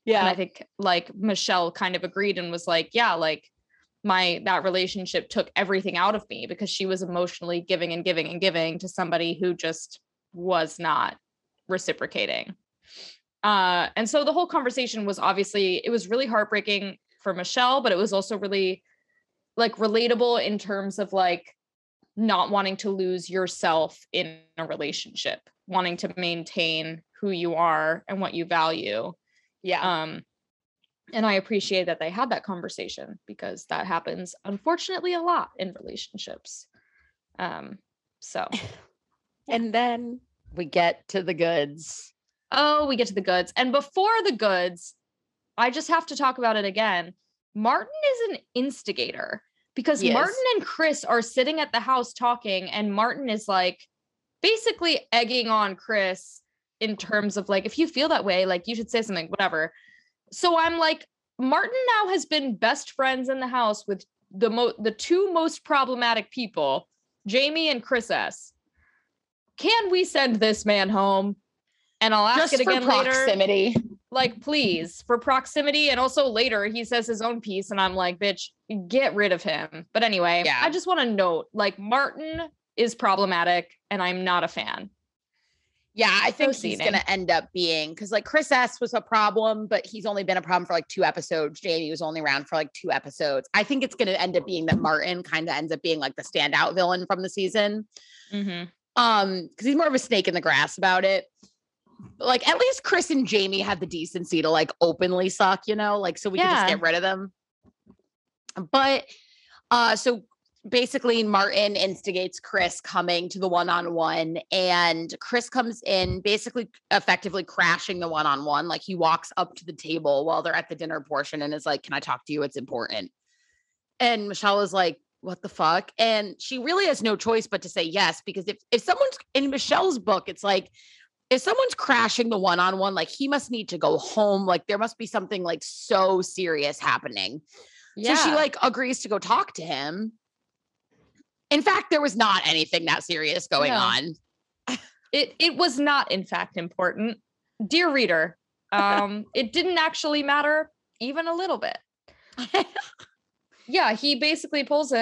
Yeah. And I think like Michelle kind of agreed and was like, yeah, like that relationship took everything out of me, because she was emotionally giving and giving and giving to somebody who just was not reciprocating. And so the whole conversation was obviously, it was really heartbreaking for Michelle, but it was also really like relatable in terms of like not wanting to lose yourself in a relationship, wanting to maintain who you are and what you value. Yeah. And I appreciate that they had that conversation, because that happens, unfortunately, a lot in relationships. And then we get to the goods. Oh, we get to the goods. And before the goods, I just have to talk about it again. Martin is an instigator, because yes. Martin and Chris are sitting at the house talking, and Martin is like basically egging on Chris in terms of like, if you feel that way, like you should say something, whatever. So I'm like, Martin now has been best friends in the house with the two most problematic people, Jamie and Chris S. Can we send this man home? And I'll ask just it again later. Proximity. Like, please, for proximity. And also later he says his own piece, and I'm like, bitch, get rid of him. But anyway, yeah. I just want to note, like, Martin is problematic, and I'm not a fan. Yeah, I think he's going to end up being, because like Chris S was a problem, but he's only been a problem for like 2 episodes. Jamie was only around for like 2 episodes. I think it's going to end up being that Martin kind of ends up being like the standout villain from the season. Mm-hmm. Because he's more of a snake in the grass about it. But like at least Chris and Jamie had the decency to like openly suck, you know, like so we can just get rid of them. But so basically, Martin instigates Chris coming to the one-on-one, and Chris comes in basically effectively crashing the one-on-one. Like he walks up to the table while they're at the dinner portion and is like, can I talk to you? It's important. And Michelle is like, what the fuck? And she really has no choice but to say yes, because if someone's in Michelle's book, it's like, if someone's crashing the one-on-one, like he must need to go home. Like there must be something like so serious happening. Yeah. So she like agrees to go talk to him. In fact, there was not anything that serious going on. It was not, in fact, important. Dear reader, it didn't actually matter even a little bit. Yeah, he basically pulls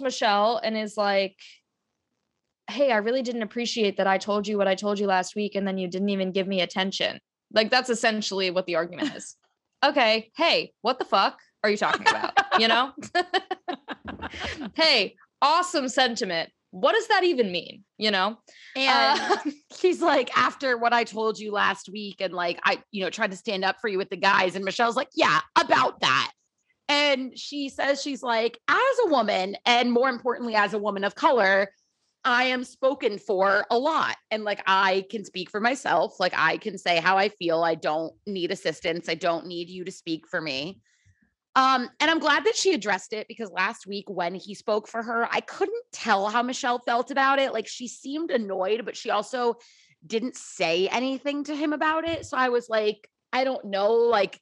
Michelle and is like, hey, I really didn't appreciate that I told you what I told you last week, and then you didn't even give me attention. Like, that's essentially what the argument is. Okay, hey, what the fuck are you talking about? You know? Hey, awesome sentiment. What does that even mean? You know? And he's like, after what I told you last week, and like, I, you know, tried to stand up for you with the guys. And Michelle's like, yeah, about that. And she says, she's like, as a woman, and more importantly, as a woman of color, I am spoken for a lot. And like, I can speak for myself. Like I can say how I feel. I don't need assistance. I don't need you to speak for me. And I'm glad that she addressed it, because last week when he spoke for her, I couldn't tell how Michelle felt about it. Like she seemed annoyed, but she also didn't say anything to him about it. So I was like, I don't know, like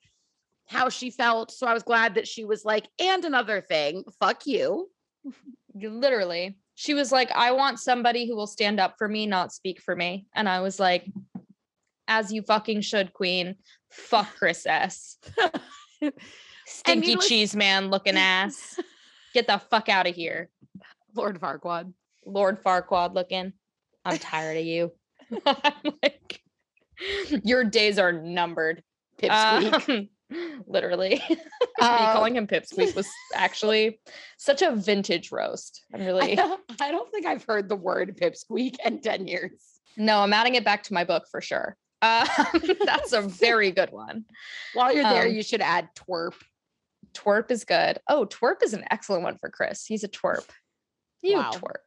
how she felt. So I was glad that she was like, and another thing, fuck you. Literally. She was like, I want somebody who will stand up for me, not speak for me. And I was like, as you fucking should, queen. Fuck Chris S. Stinky cheese man looking ass. Get the fuck out of here. Lord Farquaad looking. I'm tired of you. I'm like, your days are numbered. Pipsqueak. Literally. Calling him Pipsqueak was actually such a vintage roast. I'm really. I don't think I've heard the word Pipsqueak in 10 years. No, I'm adding it back to my book for sure. That's a very good one. While you're there, you should add twerp. Twerp is good. Oh, twerp is an excellent one for Chris. He's a twerp. You wow. Twerp.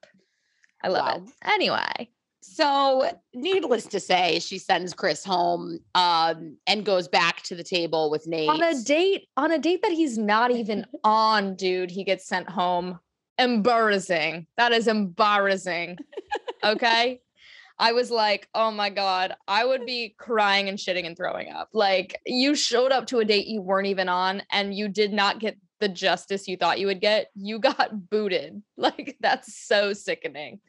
I love it. Anyway, So needless to say, she sends Chris home and goes back to the table with Nate. On a date that he's not even on, dude, he gets sent home. Embarrassing. That is embarrassing. Okay. I was like, oh my God, I would be crying and shitting and throwing up. Like, you showed up to a date you weren't even on and you did not get the justice you thought you would get. You got booted. Like, that's so sickening.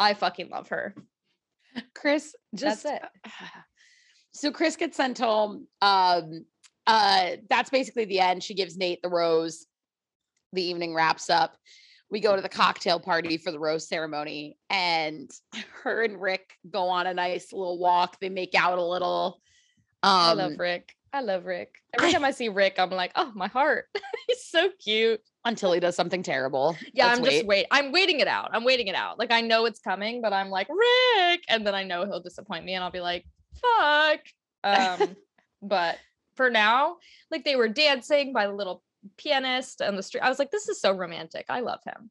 I fucking love her. Chris, that's it. So Chris gets sent home. That's basically the end. She gives Nate the rose. The evening wraps up. We go to the cocktail party for the rose ceremony, and her and Rick go on a nice little walk. They make out a little. I love Rick. Every time I see Rick, I'm like, oh, my heart. He's so cute. Until he does something terrible. Yeah, I'm waiting it out. Like, I know it's coming, but I'm like, Rick. And then I know he'll disappoint me and I'll be like, fuck. But for now, like, they were dancing by the little pianist on the street. I was like, this is so romantic. I love him.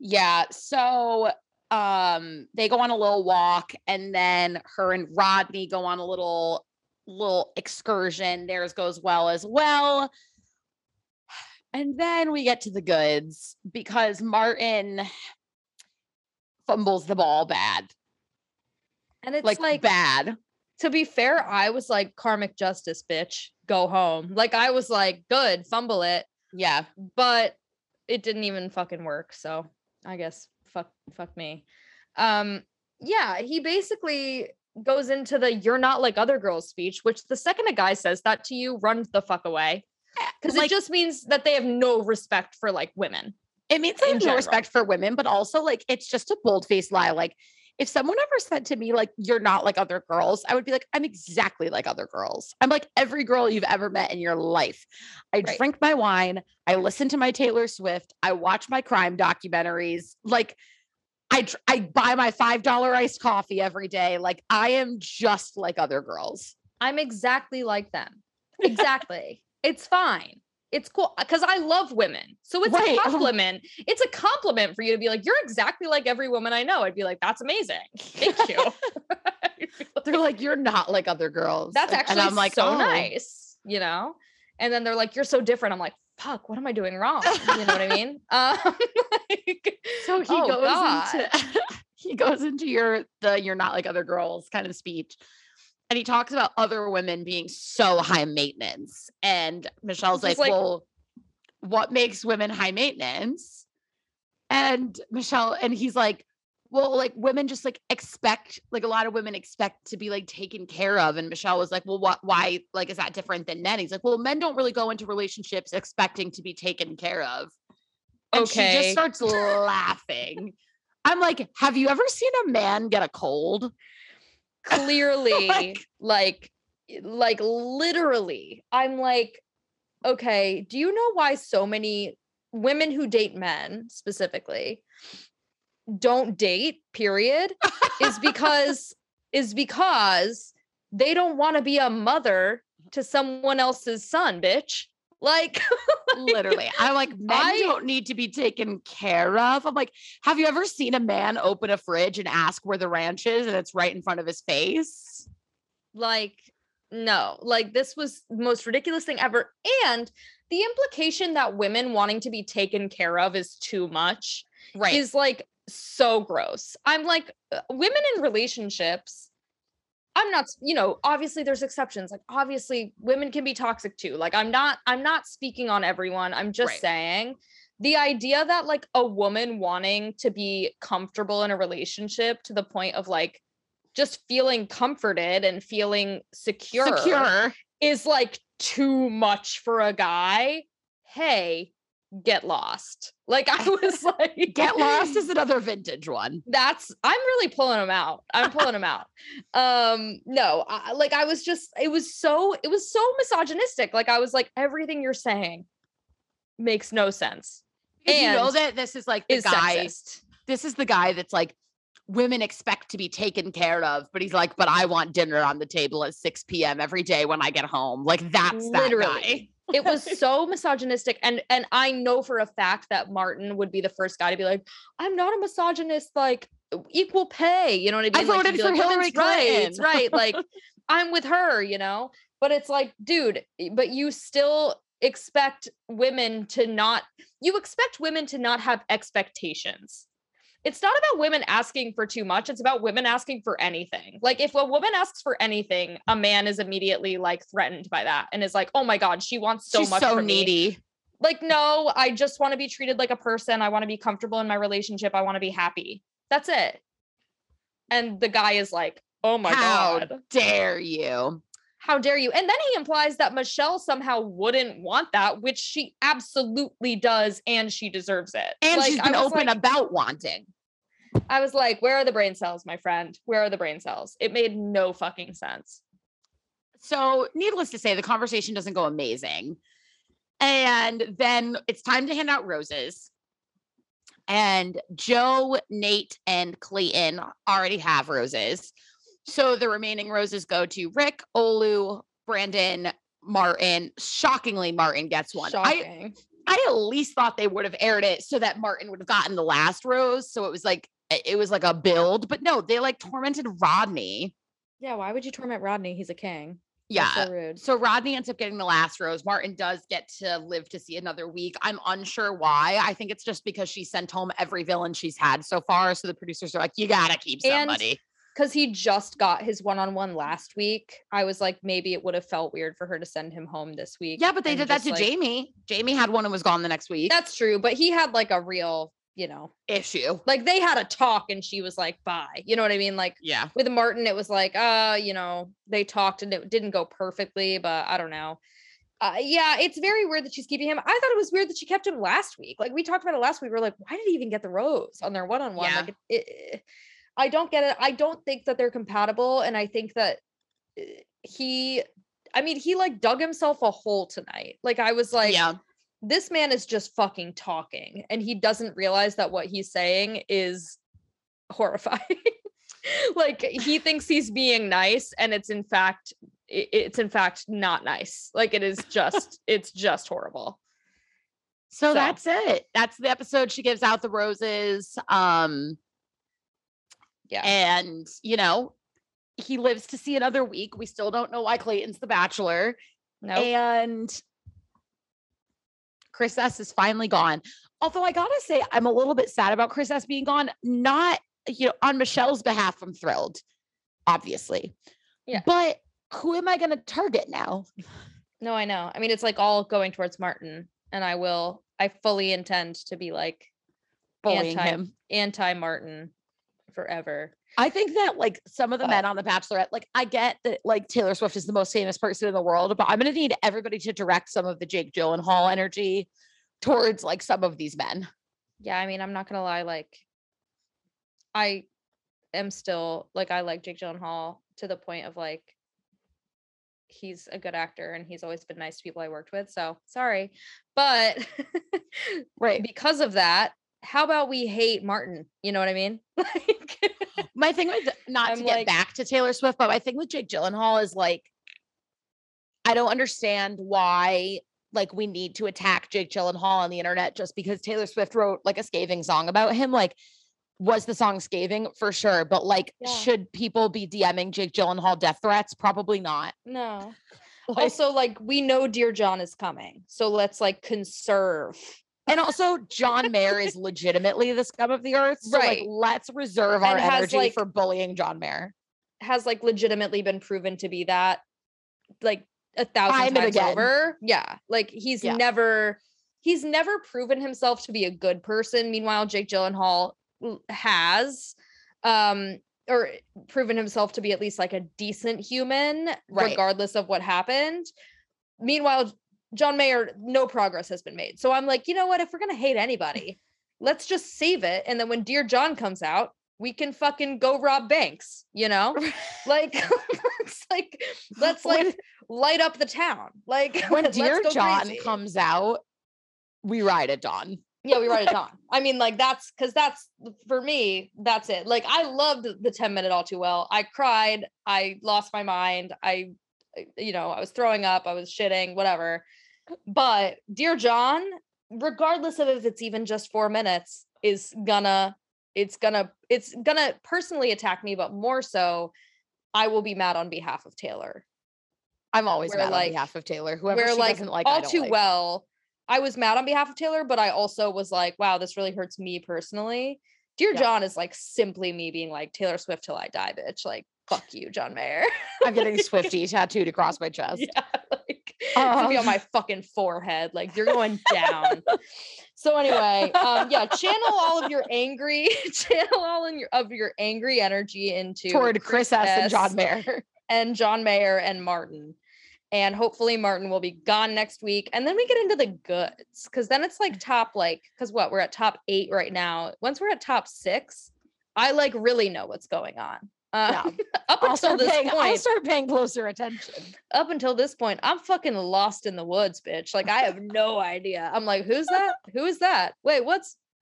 Yeah. So they go on a little walk, and then her and Rodney go on a little excursion. Theirs goes well as well. And then we get to the goods, because Martin fumbles the ball bad. And it's like bad. To be fair, I was like, karmic justice, bitch, go home. Like, I was like, good, fumble it. Yeah. But it didn't even fucking work. So I guess fuck me. Yeah, he basically goes into the "you're not like other girls" speech, which the second a guy says that to you, run the fuck away. Because it just means that they have no respect for like women. It means they have no respect for women, but also like, it's just a bold-faced lie. Like, if someone ever said to me, like, "you're not like other girls," I would be like, I'm exactly like other girls. I'm like every girl you've ever met in your life. I drink my wine. I listen to my Taylor Swift. I watch my crime documentaries. Like, I buy my $5 iced coffee every day. Like, I am just like other girls. I'm exactly like them. Exactly. It's fine. It's cool. Cause I love women. So it's a compliment. It's a compliment for you to be like, "you're exactly like every woman I know." I'd be like, that's amazing. Thank you. They're like, "you're not like other girls." That's actually, and I'm like, so nice, you know? And then they're like, "you're so different." I'm like, fuck, what am I doing wrong? You know what I mean? So he goes into "you're not like other girls" kind of speech. And he talks about other women being so high maintenance. And Michelle's like, "well, what makes women high maintenance?" And he's like, "well, like, women just like expect, like, a lot of women expect to be like taken care of." And Michelle was like, "well, why, like, is that different than men?" He's like, "well, men don't really go into relationships expecting to be taken care of." And she just starts laughing. I'm like, have you ever seen a man get a cold? Clearly, like literally, I'm like, okay, do you know why so many women who date men specifically don't date, period, is because they don't want to be a mother to someone else's son, bitch. Like literally, I'm like, men don't need to be taken care of. I'm like, have you ever seen a man open a fridge and ask where the ranch is and it's right in front of his face? Like, no, like, this was the most ridiculous thing ever. And the implication that women wanting to be taken care of is too much, right, is like so gross. I'm like, women in relationships, I'm not, you know, obviously there's exceptions. Like, obviously women can be toxic too. Like, I'm not speaking on everyone. I'm just saying the idea that like a woman wanting to be comfortable in a relationship to the point of like just feeling comforted and feeling secure is like too much for a guy. Hey, get lost. Like, I was like, get lost is another vintage one. I'm really pulling them out. No, it was so misogynistic. Like, I was like, everything you're saying makes no sense. Because you know that this is like the guy, sexist. This is the guy that's like, women expect to be taken care of, but he's like, but I want dinner on the table at 6 p.m. every day when I get home. Like, that's literally that guy. It was so misogynistic. And I know for a fact that Martin would be the first guy to be like, "I'm not a misogynist. Like, equal pay. You know what I mean? I voted for Hillary Clinton. Right. Like I'm with her, you know, but it's like, dude, but you still expect women to not, you expect women to not have expectations. It's not about women asking for too much. It's about women asking for anything. Like if a woman asks for anything, a man is immediately like threatened by that and is like, oh my God, she wants so much from me. She's so needy. Like, no, I just want to be treated like a person. I want to be comfortable in my relationship. I want to be happy. That's it. And the guy is like, oh my God. How dare you? How dare you? And then he implies that Michelle somehow wouldn't want that, which she absolutely does. And she deserves it. And she's been open about wanting. I was like, where are the brain cells, my friend? Where are the brain cells? It made no fucking sense. So needless to say, the conversation doesn't go amazing. And then it's time to hand out roses. And Joe, Nate, and Clayton already have roses. So the remaining roses go to Rick, Olu, Brandon, Martin. Shockingly, Martin gets one. I at least thought they would have aired it so that Martin would have gotten the last rose. So it was like a build. But no, they like tormented Rodney. Yeah, why would you torment Rodney? He's a king. Yeah. That's so rude. So Rodney ends up getting the last rose. Martin does get to live to see another week. I'm unsure why. I think it's just because she sent home every villain she's had so far. So the producers are like, you got to keep somebody. Because he just got his one-on-one last week. I was like, maybe it would have felt weird for her to send him home this week. Yeah, but they did that to Jamie. Jamie had one and was gone the next week. That's true. But he had like a real, you know, issue. Like they had a talk and she was like, bye. You know what I mean? Like yeah. With Martin, it was like, you know, they talked and it didn't go perfectly, but I don't know. Yeah, it's very weird that she's keeping him. I thought it was weird that she kept him last week. Like we talked about it last week. We're like, why did he even get the rose on their one-on-one? Yeah. Like I don't get it. I don't think that they're compatible. And I think that he like dug himself a hole tonight. Like I was like, yeah. This man is just fucking talking and he doesn't realize that what he's saying is horrifying. Like he thinks he's being nice and it's in fact not nice. Like it is just, it's just horrible. So that's it. That's the episode. She gives out the roses. Yeah. And, you know, he lives to see another week. We still don't know why Clayton's the Bachelor. No. Nope. And Chris S is finally gone. Although I gotta say, I'm a little bit sad about Chris S being gone. Not, you know, on Michelle's behalf, I'm thrilled, obviously. Yeah. But who am I going to target now? No, I know. I mean, it's like all going towards Martin, and I fully intend to be like bullying him, anti-Martin. Forever. I think that like some of the men on The Bachelorette, like I get that like Taylor Swift is the most famous person in the world, but I'm going to need everybody to direct some of the Jake Gyllenhaal energy towards like some of these men. Yeah. I mean, I'm not going to lie. Like I am still like, I like Jake Gyllenhaal to the point of like, he's a good actor and he's always been nice to people I worked with. So sorry, but right. Because of that, how about we hate Martin? You know what I mean? Like, my thing with back to Taylor Swift, but my thing with Jake Gyllenhaal is like, I don't understand why like we need to attack Jake Gyllenhaal on the internet just because Taylor Swift wrote like a scathing song about him. Like, was the song scathing? For sure. But like, should people be DMing Jake Gyllenhaal death threats? Probably not. No. Like, also, like we know Dear John is coming. So let's like conserve. And also John Mayer is legitimately the scum of the earth. So right. Like, let's reserve our energy like, for bullying John Mayer. Has like legitimately been proven to be that like 1,000 times over. Yeah. Like he's never proven himself to be a good person. Meanwhile, Jake Gyllenhaal has, or proven himself to be at least like a decent human, right. Regardless of what happened. Meanwhile, John Mayer, no progress has been made. So I'm like, you know what? If we're going to hate anybody, let's just save it. And then when Dear John comes out, we can fucking go rob banks, you know? Like, let's light up the town. Like when Dear John crazy. Comes out, we ride at dawn. Yeah, we ride at dawn. I mean, like that's for me, that's it. Like I loved the 10-minute All Too Well. I cried. I lost my mind. You know, I was throwing up, I was shitting, whatever. But Dear John, regardless of if it's even just 4 minutes, is gonna it's gonna personally attack me, but more so I will be mad on behalf of Taylor. I'm always mad on behalf of Taylor. Whoever she doesn't like, All Too Well, I was mad on behalf of Taylor, but I also was like, wow, this really hurts me personally. Dear John is like simply me being like, Taylor Swift till I die, bitch. Like, fuck you, John Mayer. I'm getting Swifty tattooed across my chest. Yeah, like it's gonna be on my fucking forehead. Like, you're going down. So anyway, channel all of your angry, channel all of your angry energy toward Chris S. and John Mayer. And John Mayer and Martin. And hopefully Martin will be gone next week. And then we get into the goods. Cause then it's like we're at top 8 right now. Once we're at top 6, I like really know what's going on. I'll start paying closer attention. Up until this point, I'm fucking lost in the woods, bitch. Like I have no idea. I'm like, who's that? Who is that? Wait,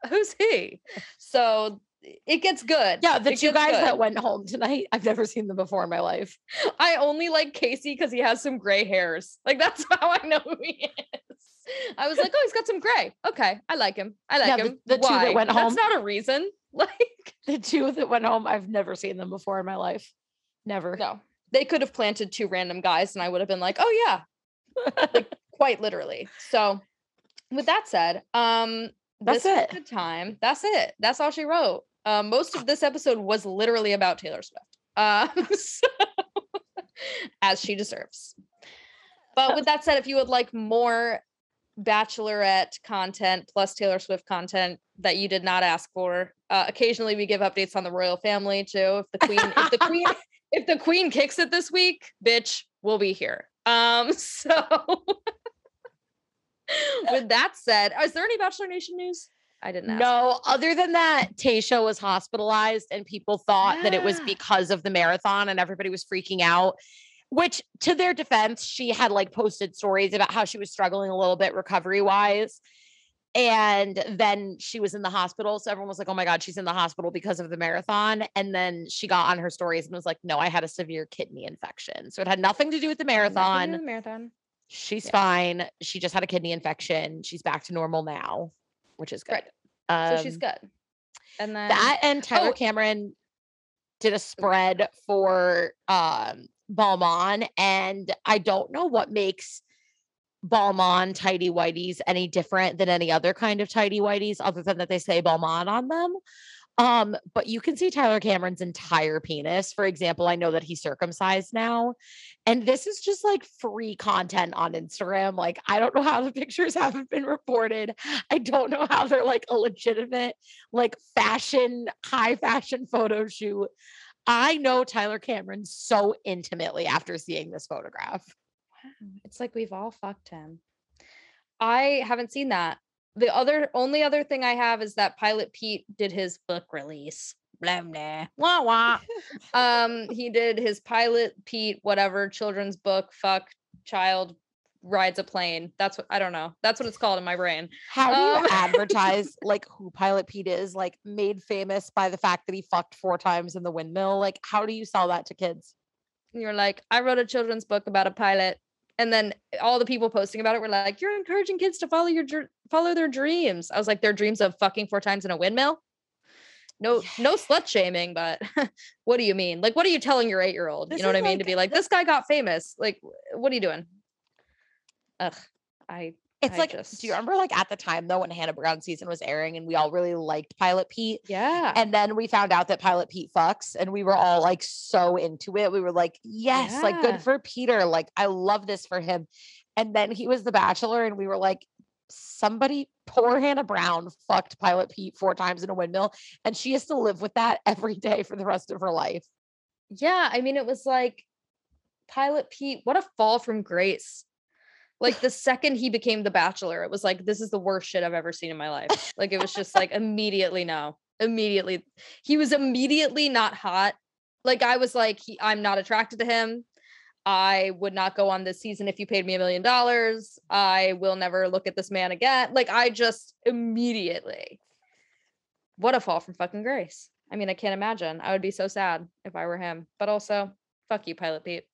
who's he? So it gets good. Yeah, the two guys that went home tonight, I've never seen them before in my life. I only like Casey because he has some gray hairs. Like that's how I know who he is. I was like, oh, he's got some gray. Okay, I like him. I like him. The two that went home. That's not a reason. Like the two that went home, I've never seen them before in my life. Never. No, they could have planted two random guys, and I would have been like, oh yeah, like, quite literally. So, with that said, that's it. Good time. That's it. That's all she wrote. Most of this episode was literally about Taylor Swift, as she deserves. But with that said, if you would like more Bachelorette content plus Taylor Swift content that you did not ask for, occasionally we give updates on the royal family too. If the queen kicks it this week, bitch, we'll be here. With that said, is there any Bachelor Nation news? I didn't know. No, other than that, Tayshia was hospitalized and people thought that it was because of the marathon and everybody was freaking out, which to their defense, she had like posted stories about how she was struggling a little bit recovery wise. And then she was in the hospital. So everyone was like, oh my God, she's in the hospital because of the marathon. And then she got on her stories and was like, no, I had a severe kidney infection. So it had nothing to do with the marathon. She's fine. She just had a kidney infection. She's back to normal now, which is good. Right. So she's good. And then Tyler Cameron did a spread for Balmond, and I don't know what makes Balmond tidy whities any different than any other kind of tidy whities other than that they say Balmond on them. But you can see Tyler Cameron's entire penis. For example, I know that he's circumcised now, and this is just like free content on Instagram. Like, I don't know how the pictures haven't been reported. I don't know how they're like a legitimate, like high fashion photo shoot. I know Tyler Cameron so intimately after seeing this photograph. Wow. It's like, we've all fucked him. I haven't seen that. The only other thing I have is that Pilot Pete did his book release. Blah, blah, wah, wah. He did his Pilot Pete, whatever, children's book, fuck, child, rides a plane. That's what, I don't know. That's what it's called in my brain. How do you advertise like who Pilot Pete is, like made famous by the fact that he fucked 4 times in the windmill? Like, how do you sell that to kids? You're like, I wrote a children's book about a pilot. And then all the people posting about it were like, you're encouraging kids to follow their dreams. I was like, their dreams of fucking 4 times in a windmill? No slut shaming, but what do you mean? Like, what are you telling your 8-year-old? You know what I mean? Like, to be like, this guy got famous. Like, what are you doing? Ugh. Do you remember like at the time though, when Hannah Brown season was airing and we all really liked Pilot Pete? Yeah. And then we found out that Pilot Pete fucks and we were all like so into it. We were like, yes, like good for Peter. Like, I love this for him. And then he was the Bachelor and we were like, somebody, poor Hannah Brown fucked Pilot Pete 4 times in a windmill. And she has to live with that every day for the rest of her life. Yeah. I mean, it was like Pilot Pete, what a fall from grace. Like the second he became the Bachelor, it was like, this is the worst shit I've ever seen in my life. Like, it was just like immediately. He was immediately not hot. Like, I was like, I'm not attracted to him. I would not go on this season. If you paid me $1 million, I will never look at this man again. Like, I just immediately, what a fall from fucking grace. I mean, I can't imagine. I would be so sad if I were him, but also fuck you, Pilot Pete.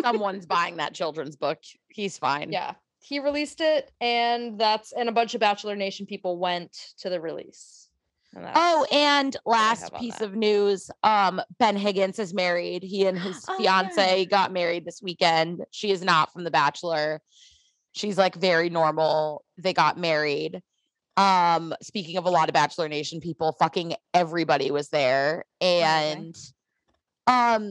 Someone's buying that children's book. He's fine. Yeah. He released it and a bunch of Bachelor Nation people went to the release. Oh, and last piece of news, Ben Higgins is married. He and his fiance got married this weekend. She is not from The Bachelor. She's like very normal. They got married. Speaking of a lot of Bachelor Nation people, fucking everybody was there. And I don't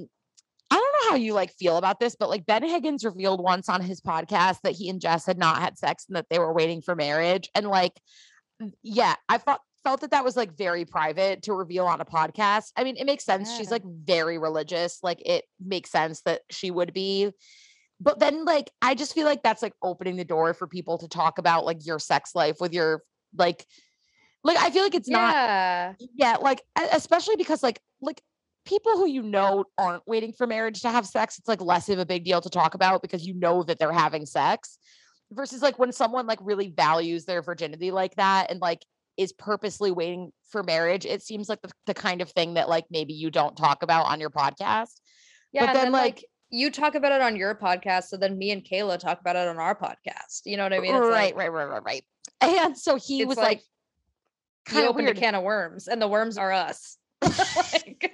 know how you like feel about this, but like Ben Higgins revealed once on his podcast that he and Jess had not had sex and that they were waiting for marriage. And like, yeah, I felt that was like very private to reveal on a podcast. I mean, it makes sense. Yeah. She's like very religious. Like it makes sense that she would be, but then like, I just feel like that's like opening the door for people to talk about like your sex life with your, like, I feel like it's not, like, especially because like, people who you know aren't waiting for marriage to have sex, it's like less of a big deal to talk about because you know that they're having sex versus like when someone like really values their virginity like that and like is purposely waiting for marriage, it seems like the kind of thing that like maybe you don't talk about on your podcast. Yeah, but then like you talk about it on your podcast, so then me and Kayla talk about it on our podcast. You know what I mean? It's right, like, right. And so he was like kind of opened a can of worms, and the worms are us. Like,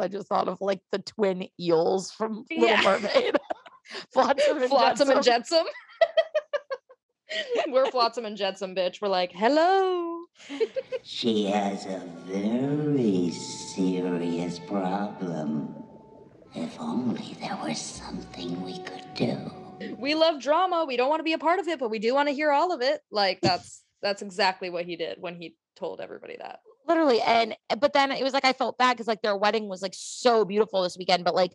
I just thought of like the twin eels from Little Mermaid. Flotsam and Jetsam. We're Flotsam and Jetsam, bitch. We're like, hello. She has a very serious problem. If only there was something we could do. We love drama. We don't want to be a part of it, but we do want to hear all of it. Like that's exactly what he did when he told everybody that. Literally. But then it was like, I felt bad because like their wedding was like so beautiful this weekend, but like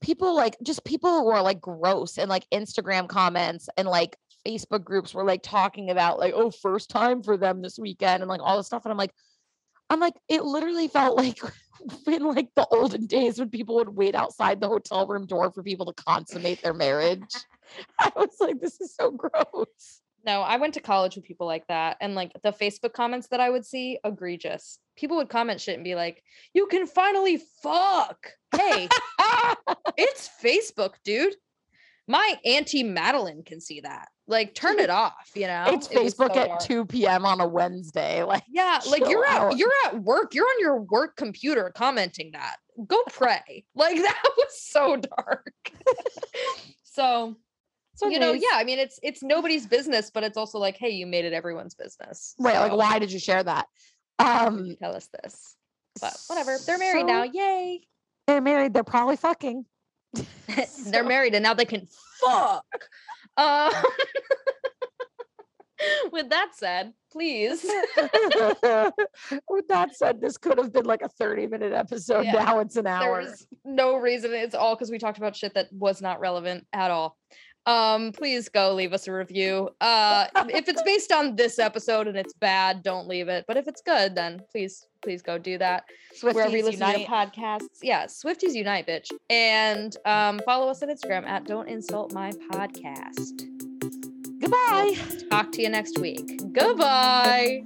people were like gross, and like Instagram comments and like Facebook groups were like talking about like, oh, first time for them this weekend and like all this stuff. And I'm like, it literally felt like in like the olden days when people would wait outside the hotel room door for people to consummate their marriage. I was like, this is so gross. No, I went to college with people like that. And like the Facebook comments that I would see, egregious. People would comment shit and be like, you can finally fuck. Hey, it's Facebook, dude. My auntie Madeline can see that. Like, turn it off, you know? It's Facebook at 2 p.m. on a Wednesday. Like, yeah, like you're at work. You're on your work computer commenting that. Go pray. Like, that was so dark. So you know, yeah, I mean, it's nobody's business, but it's also like, hey, you made it everyone's business. Right. So, like, why did you share that? Tell us this. But whatever. They're married now. Yay. They're married. They're probably fucking. They're married and now they can fuck. With that said, please. With that said, this could have been like a 30-minute episode. Yeah. Now it's an hour. There's no reason. It's all because we talked about shit that was not relevant at all. Please go leave us a review. If it's based on this episode and it's bad, don't leave it. But if it's good, then please go do that. Swifties wherever you listen to podcasts. Yeah, Swifties Unite, bitch. And follow us on Instagram at Don't Insult My Podcast. Goodbye. Talk to you next week. Goodbye.